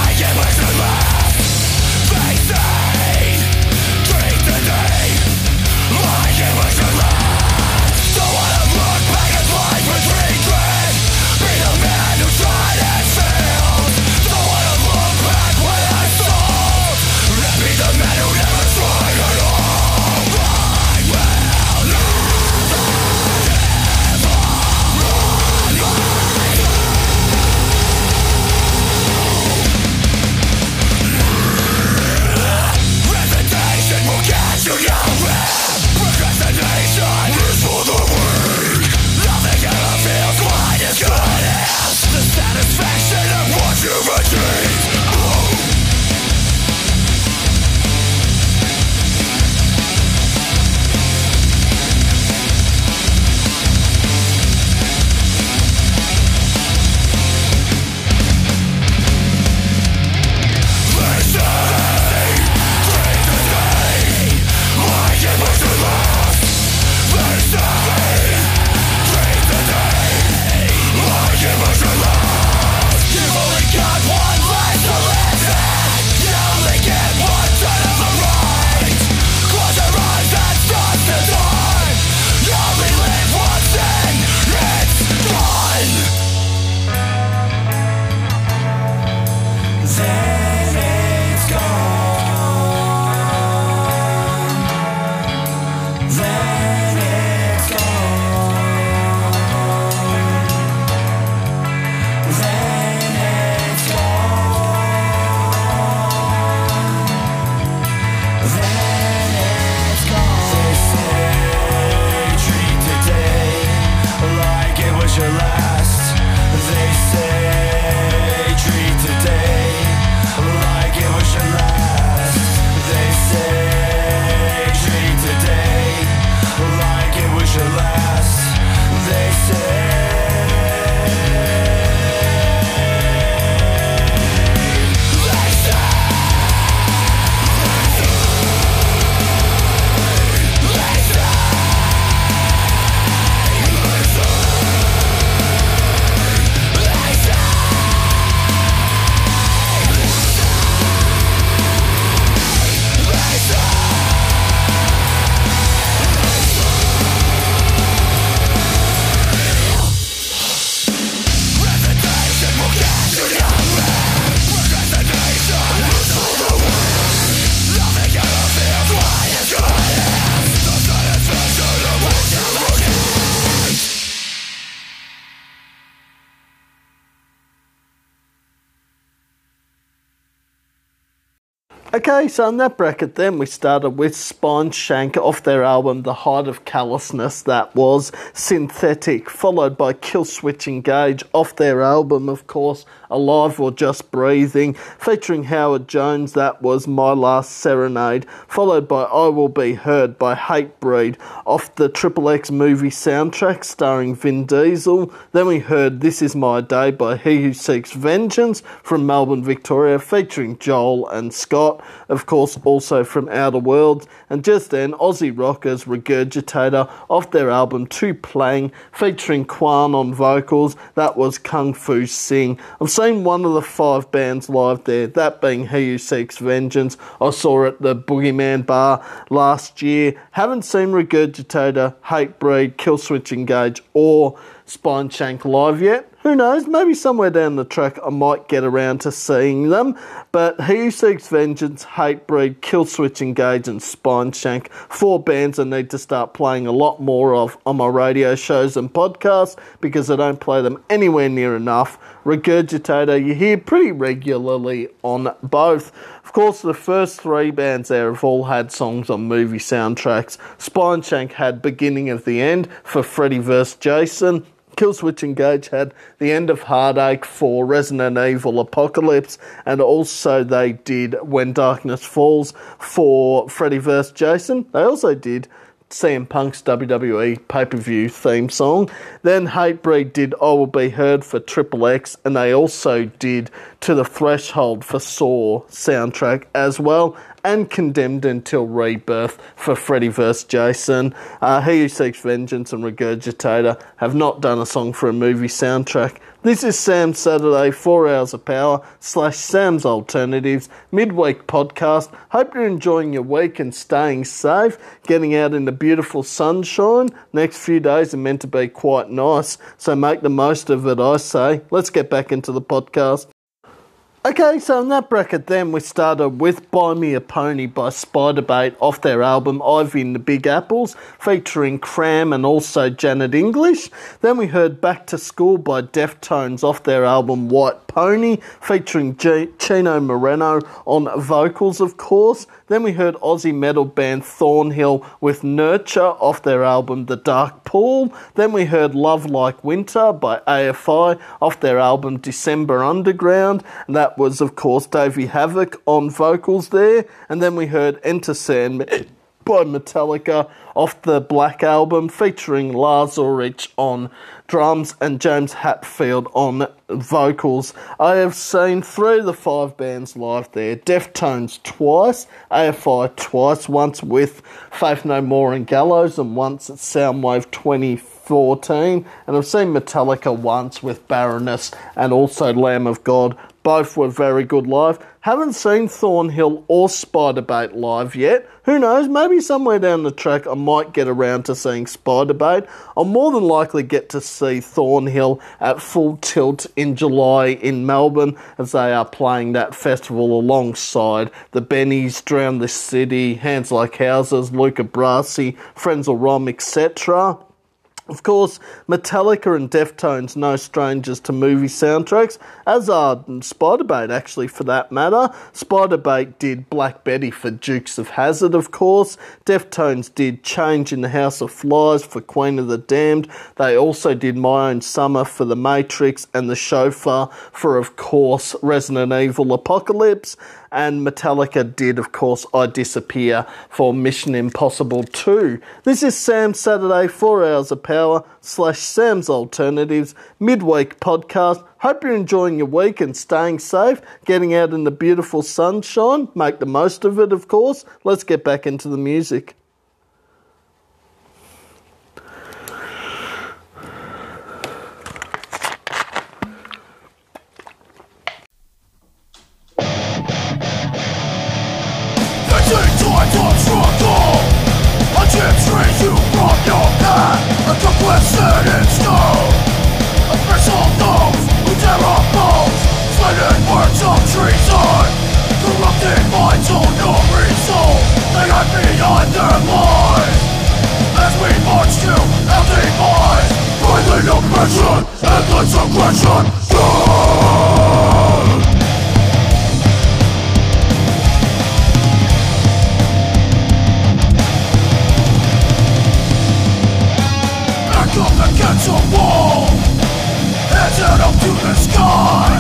Okay, so in that bracket then, we started with Spineshank off their album The Height of Callousness, that was Synthetic, followed by Killswitch Engage off their album, of course, Alive or Just Breathing, featuring Howard Jones, that was My Last Serenade, followed by I Will Be Heard by Hatebreed off the Triple X movie soundtrack starring Vin Diesel. Then we heard This Is My Day by He Who Seeks Vengeance from Melbourne, Victoria, featuring Joel and Scott, of course also from Outer Worlds. And just then, Aussie Rockers Regurgitator off their album To Plang, featuring Kwan on vocals, that was Kung Fu Sing. I've seen one of the five bands live there, that being He Who Seeks Vengeance. I saw at the Boogeyman Bar last year. Haven't seen Regurgitator, Hatebreed, Killswitch Engage or Spineshank live yet. Who knows, maybe somewhere down the track I might get around to seeing them. But He Who Seeks Vengeance, Hatebreed, Killswitch Engage and Spineshank, four bands I need to start playing a lot more of on my radio shows and podcasts because I don't play them anywhere near enough. Regurgitator you hear pretty regularly on both. Of course, the first three bands there have all had songs on movie soundtracks. Spineshank had Beginning of the End for Freddy versus. Jason. Killswitch Engage had The End of Heartache for Resident Evil Apocalypse, and also they did When Darkness Falls for Freddy versus. Jason. They also did C M Punk's W W E pay-per-view theme song. Then Hatebreed did I Will Be Heard for Triple X, and they also did To the Threshold for Saw soundtrack as well, and Condemned Until Rebirth for Freddy versus. Jason. Uh, He Who Seeks Vengeance and Regurgitator have not done a song for a movie soundtrack. This is Sam Saturday, Four Hours of Power, slash Sam's Alternatives, midweek podcast. Hope you're enjoying your week and staying safe, getting out in the beautiful sunshine. Next few days are meant to be quite nice, so make the most of it, I say. Let's get back into the podcast. Okay, so in that bracket then, we started with Buy Me a Pony by Spiderbait off their album Ivy and the Big Apples, featuring Cram and also Janet English. Then we heard Back to School by Deftones off their album White Pony, featuring G- Chino Moreno on vocals, of course. Then we heard Aussie metal band Thornhill with Nurture off their album The Dark Pool. Then we heard Love Like Winter by A F I off their album December Underground. And that was, of course, Davey Havok on vocals there. And then we heard Enter Sandman by Metallica off the Black Album, featuring Lars Ulrich on drums and James Hetfield on vocals. I have seen three of the five bands live there. Deftones twice, A F I twice, once with Faith No More and Gallows and once at Soundwave twenty fourteen. And I've seen Metallica once with Baroness and also Lamb of God. Both were very good live. Haven't seen Thornhill or Spiderbait live yet. Who knows, maybe somewhere down the track I might get around to seeing Spiderbait. I'll more than likely get to see Thornhill at Full Tilt in July in Melbourne, as they are playing that festival alongside the Bennies, Drown This City, Hands Like Houses, Luca Brasi, Frenzel Rom, et cetera. Of course, Metallica and Deftones, no strangers to movie soundtracks, as are Spiderbait, actually, for that matter. Spiderbait did Black Betty for Dukes of Hazzard, of course. Deftones did Change in the House of Flies for Queen of the Damned. They also did My Own Summer for The Matrix and The Chauffeur for, of course, Resident Evil Apocalypse. And Metallica did, of course, I Disappear for Mission Impossible two. This is Sam Saturday, Four Hours of Power, slash Sam's Alternatives, midweek podcast. Hope you're enjoying your week and staying safe, getting out in the beautiful sunshine. Make the most of it, of course. Let's get back into the music. Endless aggression, against a wall, hands out up to the sky.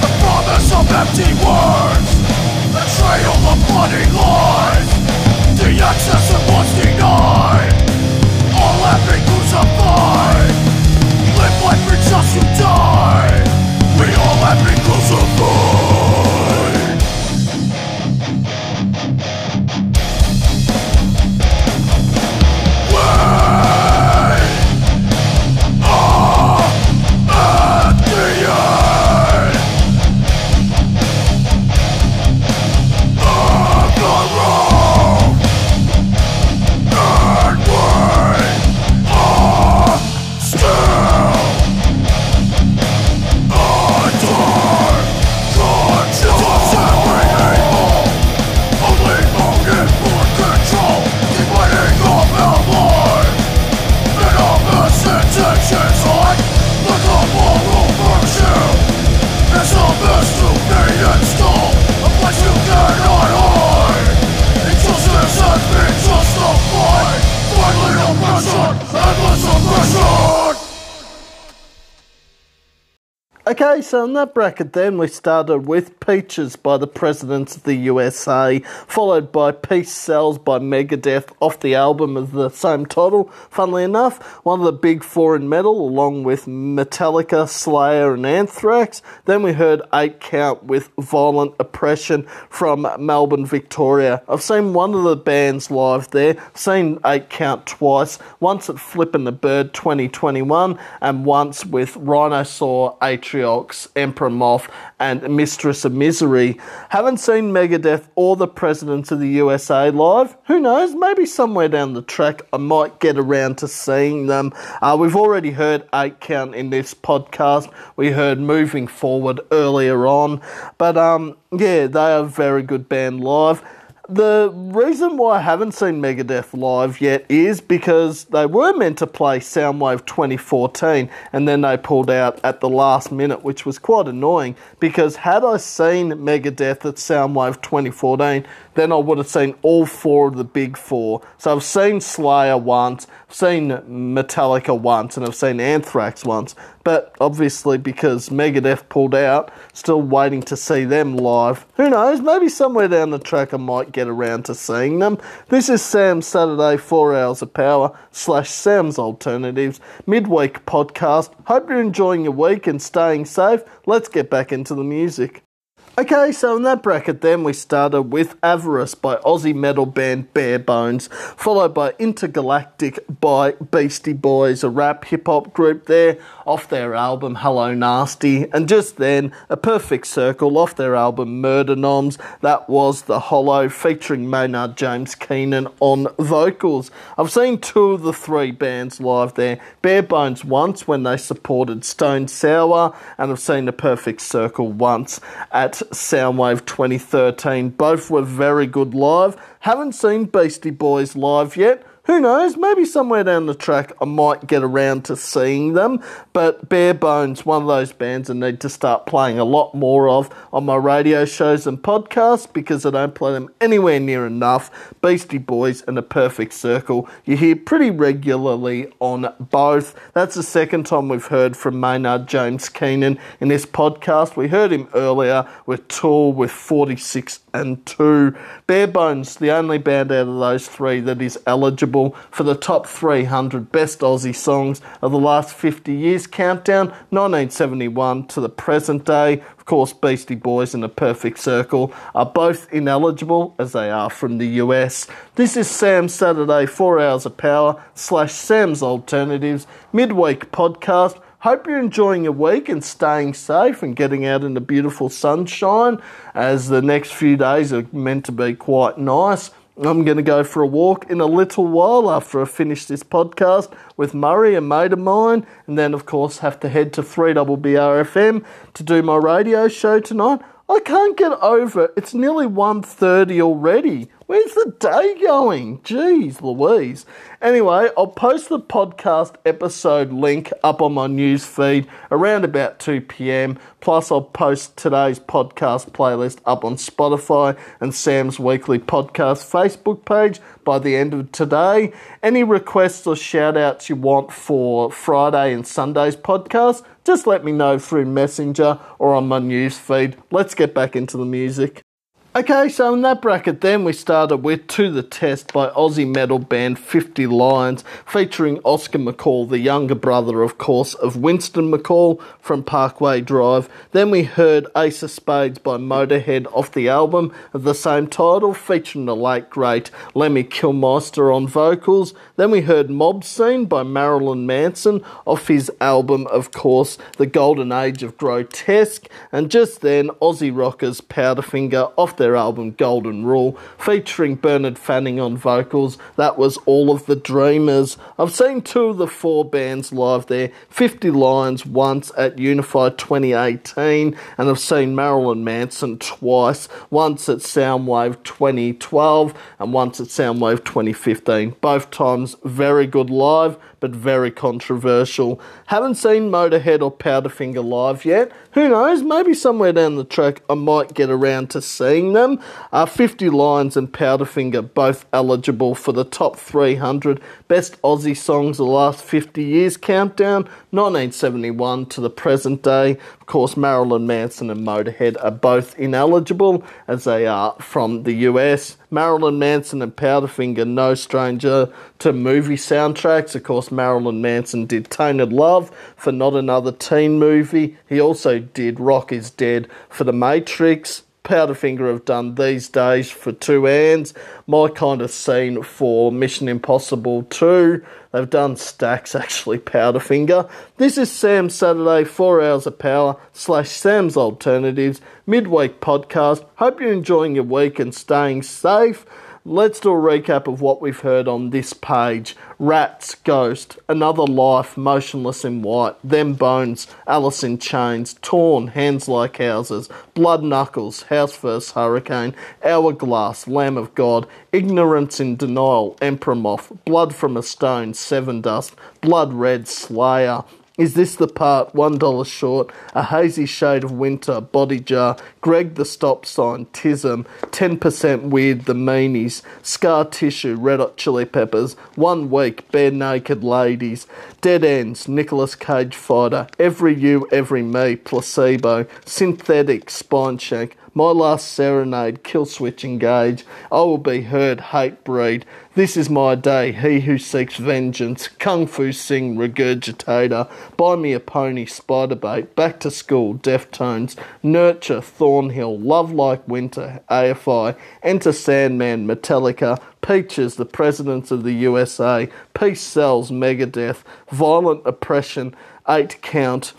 A promise of empty words, a trail of bloody lies. The access it was denied, all have been crucified. Live life brings us to die, we all have been crucified. Okay, so in that bracket then, we started with Peaches by the Presidents of the U S A, followed by Peace Sells by Megadeth off the album of the same title. Funnily enough, one of the big four in metal, along with Metallica, Slayer and Anthrax. Then we heard Eight Count with Violent Oppression from Melbourne, Victoria. I've seen one of the bands live there, seen Eight Count twice, once at Flippin' the Bird twenty twenty-one, and once with Rhinosaur, Atriox, Emperor Moth and Mistress of Misery. Haven't seen Megadeth or the Presidents of the U S A live. Who knows, maybe somewhere down the track I might get around to seeing them. Uh, we've already heard Eight Count in this podcast. We heard Moving Forward earlier on. But um, yeah, they are a very good band live. The reason why I haven't seen Megadeth live yet is because they were meant to play Soundwave twenty fourteen and then they pulled out at the last minute, which was quite annoying, because had I seen Megadeth at Soundwave twenty fourteen, then I would have seen all four of the big four. So I've seen Slayer once, I've seen Metallica once, and I've seen Anthrax once. But obviously because Megadeth pulled out, still waiting to see them live. Who knows, maybe somewhere down the track I might get around to seeing them. This is Sam Saturday Four Hours of Power slash Sam's Alternatives midweek podcast. Hope you're enjoying your week and staying safe. Let's get back into the music. Okay, so in that bracket then we started with Avarice by Aussie metal band Bare Bones, followed by Intergalactic by Beastie Boys, a rap hip-hop group there, off their album Hello Nasty, and just then A Perfect Circle off their album Murder Noms. That was The Hollow featuring Maynard James Keenan on vocals. I've seen two of the three bands live there, Bare Bones once when they supported Stone Sour, and I've seen A Perfect Circle once at Soundwave twenty thirteen. Both were very good live. Haven't seen Beastie Boys live yet. Who knows, maybe somewhere down the track I might get around to seeing them. But Bare Bones, one of those bands I need to start playing a lot more of on my radio shows and podcasts, because I don't play them anywhere near enough. Beastie Boys and A Perfect Circle you hear pretty regularly on both. That's the second time we've heard from Maynard James Keenan in this podcast. We heard him earlier with Tool with forty-six and two. Bare Bones, the only band out of those three that is eligible for the top three hundred best Aussie songs of the last fifty years countdown, nineteen seventy-one to the present day. Of course, Beastie Boys and A Perfect Circle are both ineligible, as they are from the U S. This is Sam Saturday, Four Hours of Power, slash Sam's Alternatives, midweek podcast. Hope you're enjoying your week and staying safe and getting out in the beautiful sunshine, as the next few days are meant to be quite nice. I'm going to go for a walk in a little while after I finish this podcast with Murray, a mate of mine, and then, of course, have to head to three B B R F M to do my radio show tonight. I can't get over it. It's nearly one thirty already. Where's the day going? Jeez Louise. Anyway, I'll post the podcast episode link up on my news feed around about two p.m. Plus, I'll post today's podcast playlist up on Spotify and Sam's Weekly Podcast Facebook page by the end of today. Any requests or shout-outs you want for Friday and Sunday's podcast, just let me know through Messenger or on my news feed. Let's get back into the music. Okay, so in that bracket then, we started with To The Test by Aussie metal band fifty Lions, featuring Oscar McCall, the younger brother, of course, of Winston McCall from Parkway Drive. Then we heard Ace of Spades by Motorhead off the album of the same title, featuring the late, great Lemmy Kilmister on vocals. Then we heard Mob Scene by Marilyn Manson off his album, of course, The Golden Age of Grotesque. And just then, Aussie rockers Powderfinger off the their album Golden Rule, featuring Bernard Fanning on vocals. That was All of the Dreamers. I've seen two of the four bands live there, fifty Lions once at Unify twenty eighteen, and I've seen Marilyn Manson twice, once at Soundwave twenty twelve and once at Soundwave twenty fifteen. Both times very good live, but very controversial. Haven't seen Motorhead or Powderfinger live yet. Who knows, maybe somewhere down the track I might get around to seeing them. Uh, fifty Lions and Powderfinger both eligible for the top three hundred Best Aussie Songs of the Last fifty Years Countdown, nineteen seventy-one to the present day. Of course, Marilyn Manson and Motorhead are both ineligible, as they are from the U S. Marilyn Manson and Powderfinger, no stranger to movie soundtracks. Of course, Marilyn Manson did Tainted Love for Not Another Teen Movie. He also did Rock Is Dead for The Matrix. Powderfinger have done These Days for Two Hands, My Kind of Scene for Mission Impossible two. They've done stacks, actually, Powderfinger. This is Sam Saturday, Four Hours of Power, slash Sam's Alternatives, midweek podcast. Hope you're enjoying your week and staying safe. Let's do a recap of what we've heard on this page. Rats, Ghost, Another Life, Motionless in White, Them Bones, Alice in Chains, Torn, Hands Like Houses, Blood Knuckles, House First Hurricane, Hourglass, Lamb of God, Ignorance in Denial, Emperor Moth, Blood from a Stone, Seven Dust, Blood Red, Slayer. Is This the Part? one dollar Short, A Hazy Shade of Winter, Body Jar, Greg the Stop Sign, Tism, ten percent Weird, The Meanies, Scar Tissue, Red Hot Chili Peppers, One Week, Bare Naked Ladies, Dead Ends, Nicolas Cage Fighter, Every You, Every Me, Placebo, Synthetic, Spineshank, My Last Serenade, Kill Switch Engage, I Will Be Heard, Hate Breed, This Is My Day, He Who Seeks Vengeance, Kung Fu Sing, Regurgitator, Buy Me a Pony, Spiderbait, Back to School, Deftones, Nurture, Thornhill, Love Like Winter, A F I, Enter Sandman, Metallica, Peaches, The Presidents of the U S A, Peace Sells, Megadeth, Violent Oppression, Eight Count,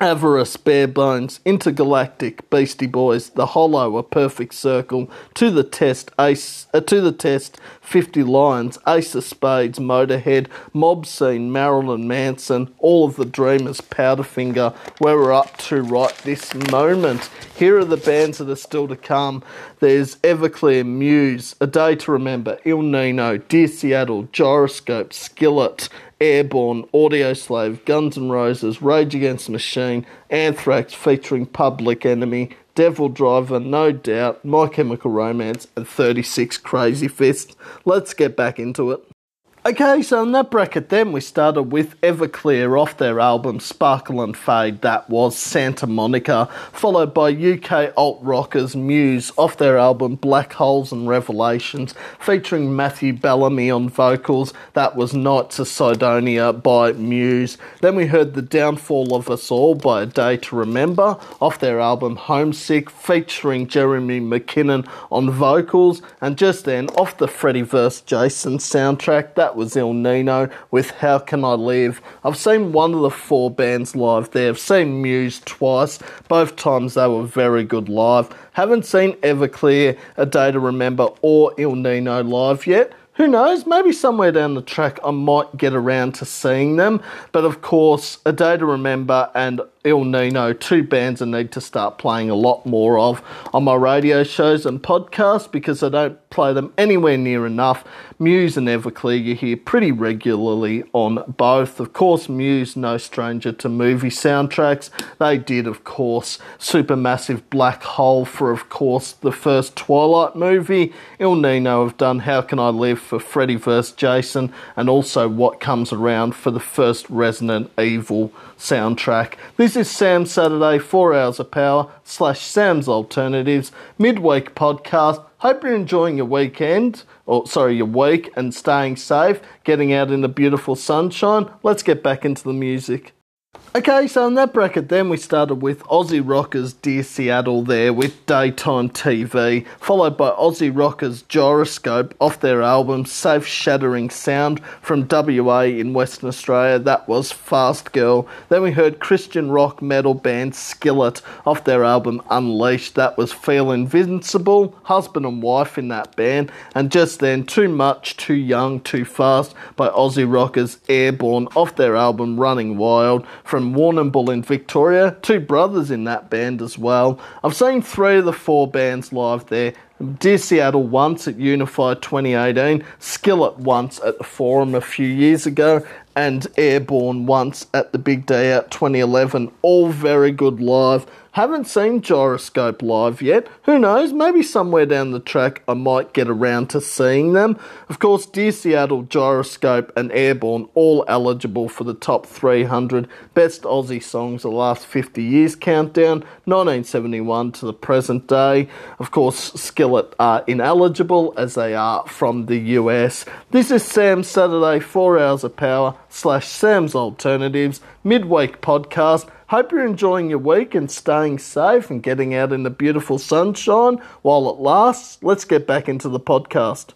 Avarice, Bare Bones, Intergalactic, Beastie Boys, The Hollow, A Perfect Circle, To the Test, Ace, uh, To the Test, fifty Lions, Ace of Spades, Motorhead, Mob Scene, Marilyn Manson, All of the Dreamers, Powderfinger, where we're up to right this moment. Here are the bands that are still to come. There's Everclear, Muse, A Day to Remember, Il Nino, Dear Seattle, Gyroscope, Skillet, Airborne, Audioslave, Guns N' Roses, Rage Against the Machine, Anthrax featuring Public Enemy, Devil Driver, No Doubt, My Chemical Romance, and thirty-six Crazy Fist. Let's get back into it. Okay, so in that bracket then, we started with Everclear off their album Sparkle and Fade, that was Santa Monica, followed by U K alt rockers Muse off their album Black Holes and Revelations, featuring Matthew Bellamy on vocals, that was Nights of Sidonia by Muse. Then we heard The Downfall of Us All by A Day to Remember off their album Homesick, featuring Jeremy McKinnon on vocals, and just then off the Freddy versus. Jason soundtrack, that was Il Nino with How Can I Live. I've seen one of the four bands live there. I've seen Muse twice. Both times they were very good live. Haven't seen Everclear, A Day to Remember, or Il Nino live yet. who knows, maybe somewhere down the track I might get around to seeing them. But of course, A Day to Remember and Il Nino, two bands I need to start playing a lot more of on my radio shows and podcasts, because I don't play them anywhere near enough. Muse and Everclear you hear pretty regularly on both. Of course, Muse, no stranger to movie soundtracks. They did, of course, Supermassive Black Hole for, of course, the first Twilight movie. Il Nino have done How Can I Live for Freddy versus. Jason, and also What Comes Around for the first Resident Evil soundtrack. This is Sam Saturday, Four Hours of Power, slash Sam's Alternatives, midweek podcast. Hope you're enjoying your weekend, or sorry, your week, and staying safe, getting out in the beautiful sunshine. Let's get back into the music. Okay, so in that bracket then we started with Aussie Rockers' Dear Seattle there with Daytime T V, followed by Aussie Rockers' Gyroscope off their album Safe Shattering Sound from W A in Western Australia. That was Fast Girl. Then we heard Christian rock metal band Skillet off their album Unleashed. That was Feel Invincible, husband and wife in that band. And just then, Too Much, Too Young, Too Fast by Aussie Rockers' Airborne off their album Running Wild from Warrnambool in Victoria, two brothers in that band as well. I've seen three of the four bands live there. Dear Seattle once at Unify twenty eighteen, Skillet once at the Forum a few years ago, and Airborne once at the Big Day Out twenty eleven. All very good live. Haven't seen Gyroscope live yet. Who knows, maybe somewhere down the track I might get around to seeing them. Of course, Dear Seattle, Gyroscope and Airborne all eligible for the top three hundred Best Aussie Songs of the Last fifty Years Countdown, nineteen seventy-one to the present day. Of course, Skillet are ineligible as they are from the U S. This is Sam Saturday, Four Hours of Power, slash Sam's Alternatives, midweek podcast. Hope you're enjoying your week and staying safe and getting out in the beautiful sunshine while it lasts. Let's get back into the podcast.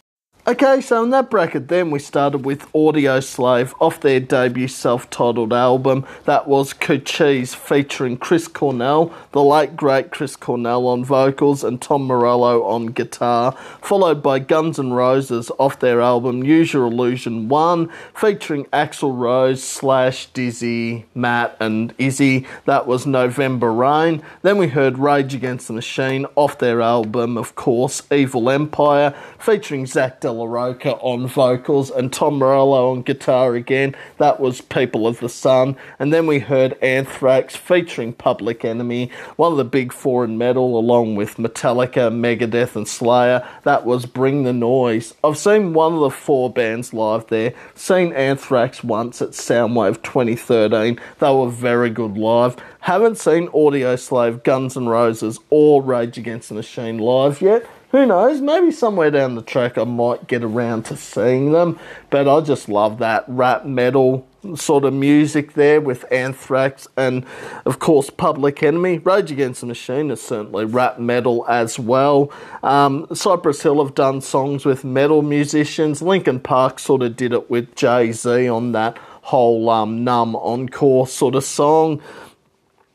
Okay, so in that bracket then we started with Audio Slave off their debut self-titled album. That was Cochise featuring Chris Cornell, the late great Chris Cornell on vocals and Tom Morello on guitar, followed by Guns N' Roses off their album Use Your Illusion one featuring Axl Rose, Slash, Dizzy, Matt and Izzy. That was November Rain. Then we heard Rage Against the Machine off their album, of course, Evil Empire, featuring Zach De La Rocha on vocals and Tom Morello on guitar again. That was People of the Sun. And then we heard Anthrax featuring Public Enemy, one of the big four in metal, along with Metallica, Megadeth and Slayer. That was Bring the Noise. I've seen one of the four bands live there. Seen Anthrax once at Soundwave twenty thirteen. They were very good live. Haven't seen Audio Slave, Guns N' Roses or Rage Against the Machine live yet. Who knows, maybe somewhere down the track I might get around to seeing them. But I just love that rap metal sort of music there with Anthrax and, of course, Public Enemy. Rage Against the Machine is certainly rap metal as well. Um, Cypress Hill have done songs with metal musicians. Linkin Park sort of did it with Jay-Z on that whole um, Numb Encore sort of song.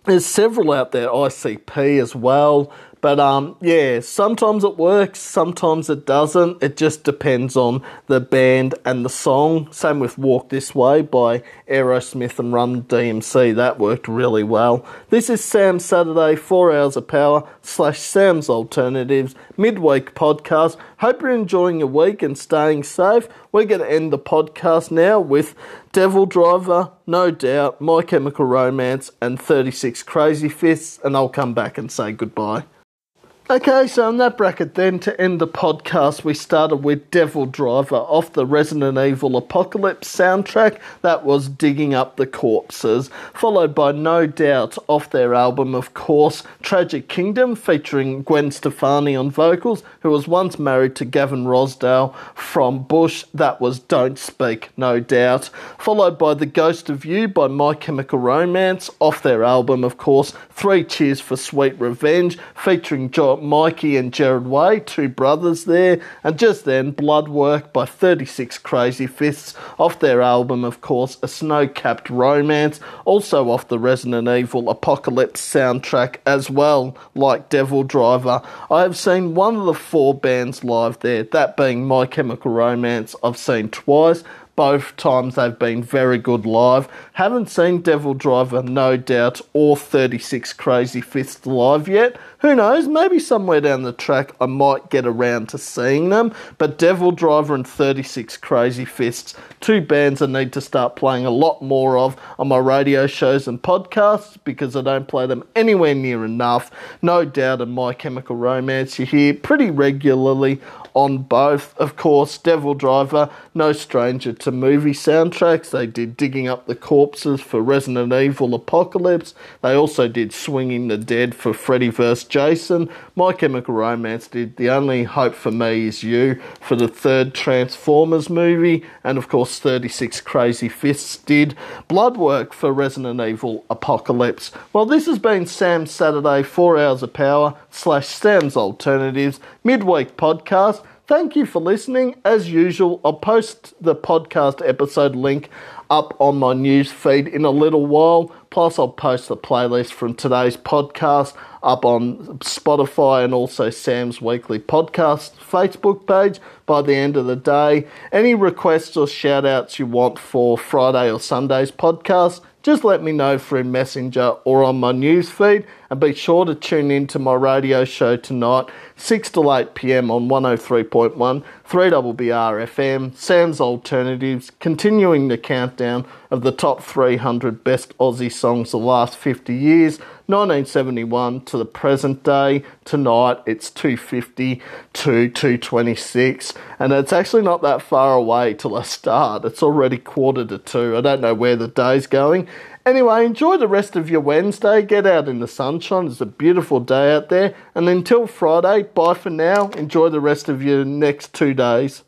There's several out there, I C P as well. But, um, yeah, sometimes it works, sometimes it doesn't. It just depends on the band and the song. Same with Walk This Way by Aerosmith and Run D M C. That worked really well. This is Sam Saturday, Four Hours of Power, slash Sam's Alternatives, midweek podcast. Hope you're enjoying your week and staying safe. We're going to end the podcast now with Devil Driver, No Doubt, My Chemical Romance, and thirty-six Crazy Fists, and I'll come back and say goodbye. Okay, so in that bracket then, to end the podcast, we started with Devil Driver off the Resident Evil Apocalypse soundtrack. That was Digging Up the Corpses, followed by No Doubt off their album, of course, Tragic Kingdom, featuring Gwen Stefani on vocals, who was once married to Gavin Rosdale from Bush. That was Don't Speak, No Doubt, followed by The Ghost of You by My Chemical Romance off their album, of course, Three Cheers for Sweet Revenge, featuring John got Mikey and Gerard Way, two brothers there. And just then, Blood Work by thirty-six Crazy Fists, off their album, of course, A Snow-Capped Romance, also off the Resident Evil Apocalypse soundtrack as well, like Devil Driver. I have seen one of the four bands live there, that being My Chemical Romance I've seen twice. Both times they've been very good live. Haven't seen Devil Driver, no doubt, or thirty-six Crazy Fists live yet. Who knows, maybe somewhere down the track I might get around to seeing them. But Devil Driver and thirty-six Crazy Fists, two bands I need to start playing a lot more of on my radio shows and podcasts because I don't play them anywhere near enough. No doubt, in My Chemical Romance you hear pretty regularly on both. Of course, Devil Driver, no stranger to movie soundtracks. They did Digging Up the Corpses for Resident Evil Apocalypse. They also did Swinging the Dead for Freddy versus. Jason. My Chemical Romance did The Only Hope for Me Is You for the third Transformers movie. And of course, thirty-six Crazy Fists did Blood Work for Resident Evil Apocalypse. Well, this has been Sam Saturday, Four Hours of Power slash Sam's Alternatives midweek podcast. Thank you for listening. As usual, I'll post the podcast episode link up on my news feed in a little while. Plus, I'll post the playlist from today's podcast up on Spotify and also Sam's Weekly Podcast Facebook page by the end of the day. Any requests or shout-outs you want for Friday or Sunday's podcast, just let me know through Messenger or on my newsfeed, and be sure to tune in to my radio show tonight, six to eight p.m. on one oh three point one, three B B R F M, Sam's Alternatives, continuing the countdown of the top three hundred best Aussie songs of the last fifty years, nineteen seventy-one to the present day. Tonight it's two fifty to two twenty-six, and it's actually not that far away till I start. It's already quarter to two. I don't know where the day's going. Anyway, enjoy the rest of your Wednesday. Get out in the sunshine. It's a beautiful day out there. And until Friday, bye for now. Enjoy the rest of your next two days.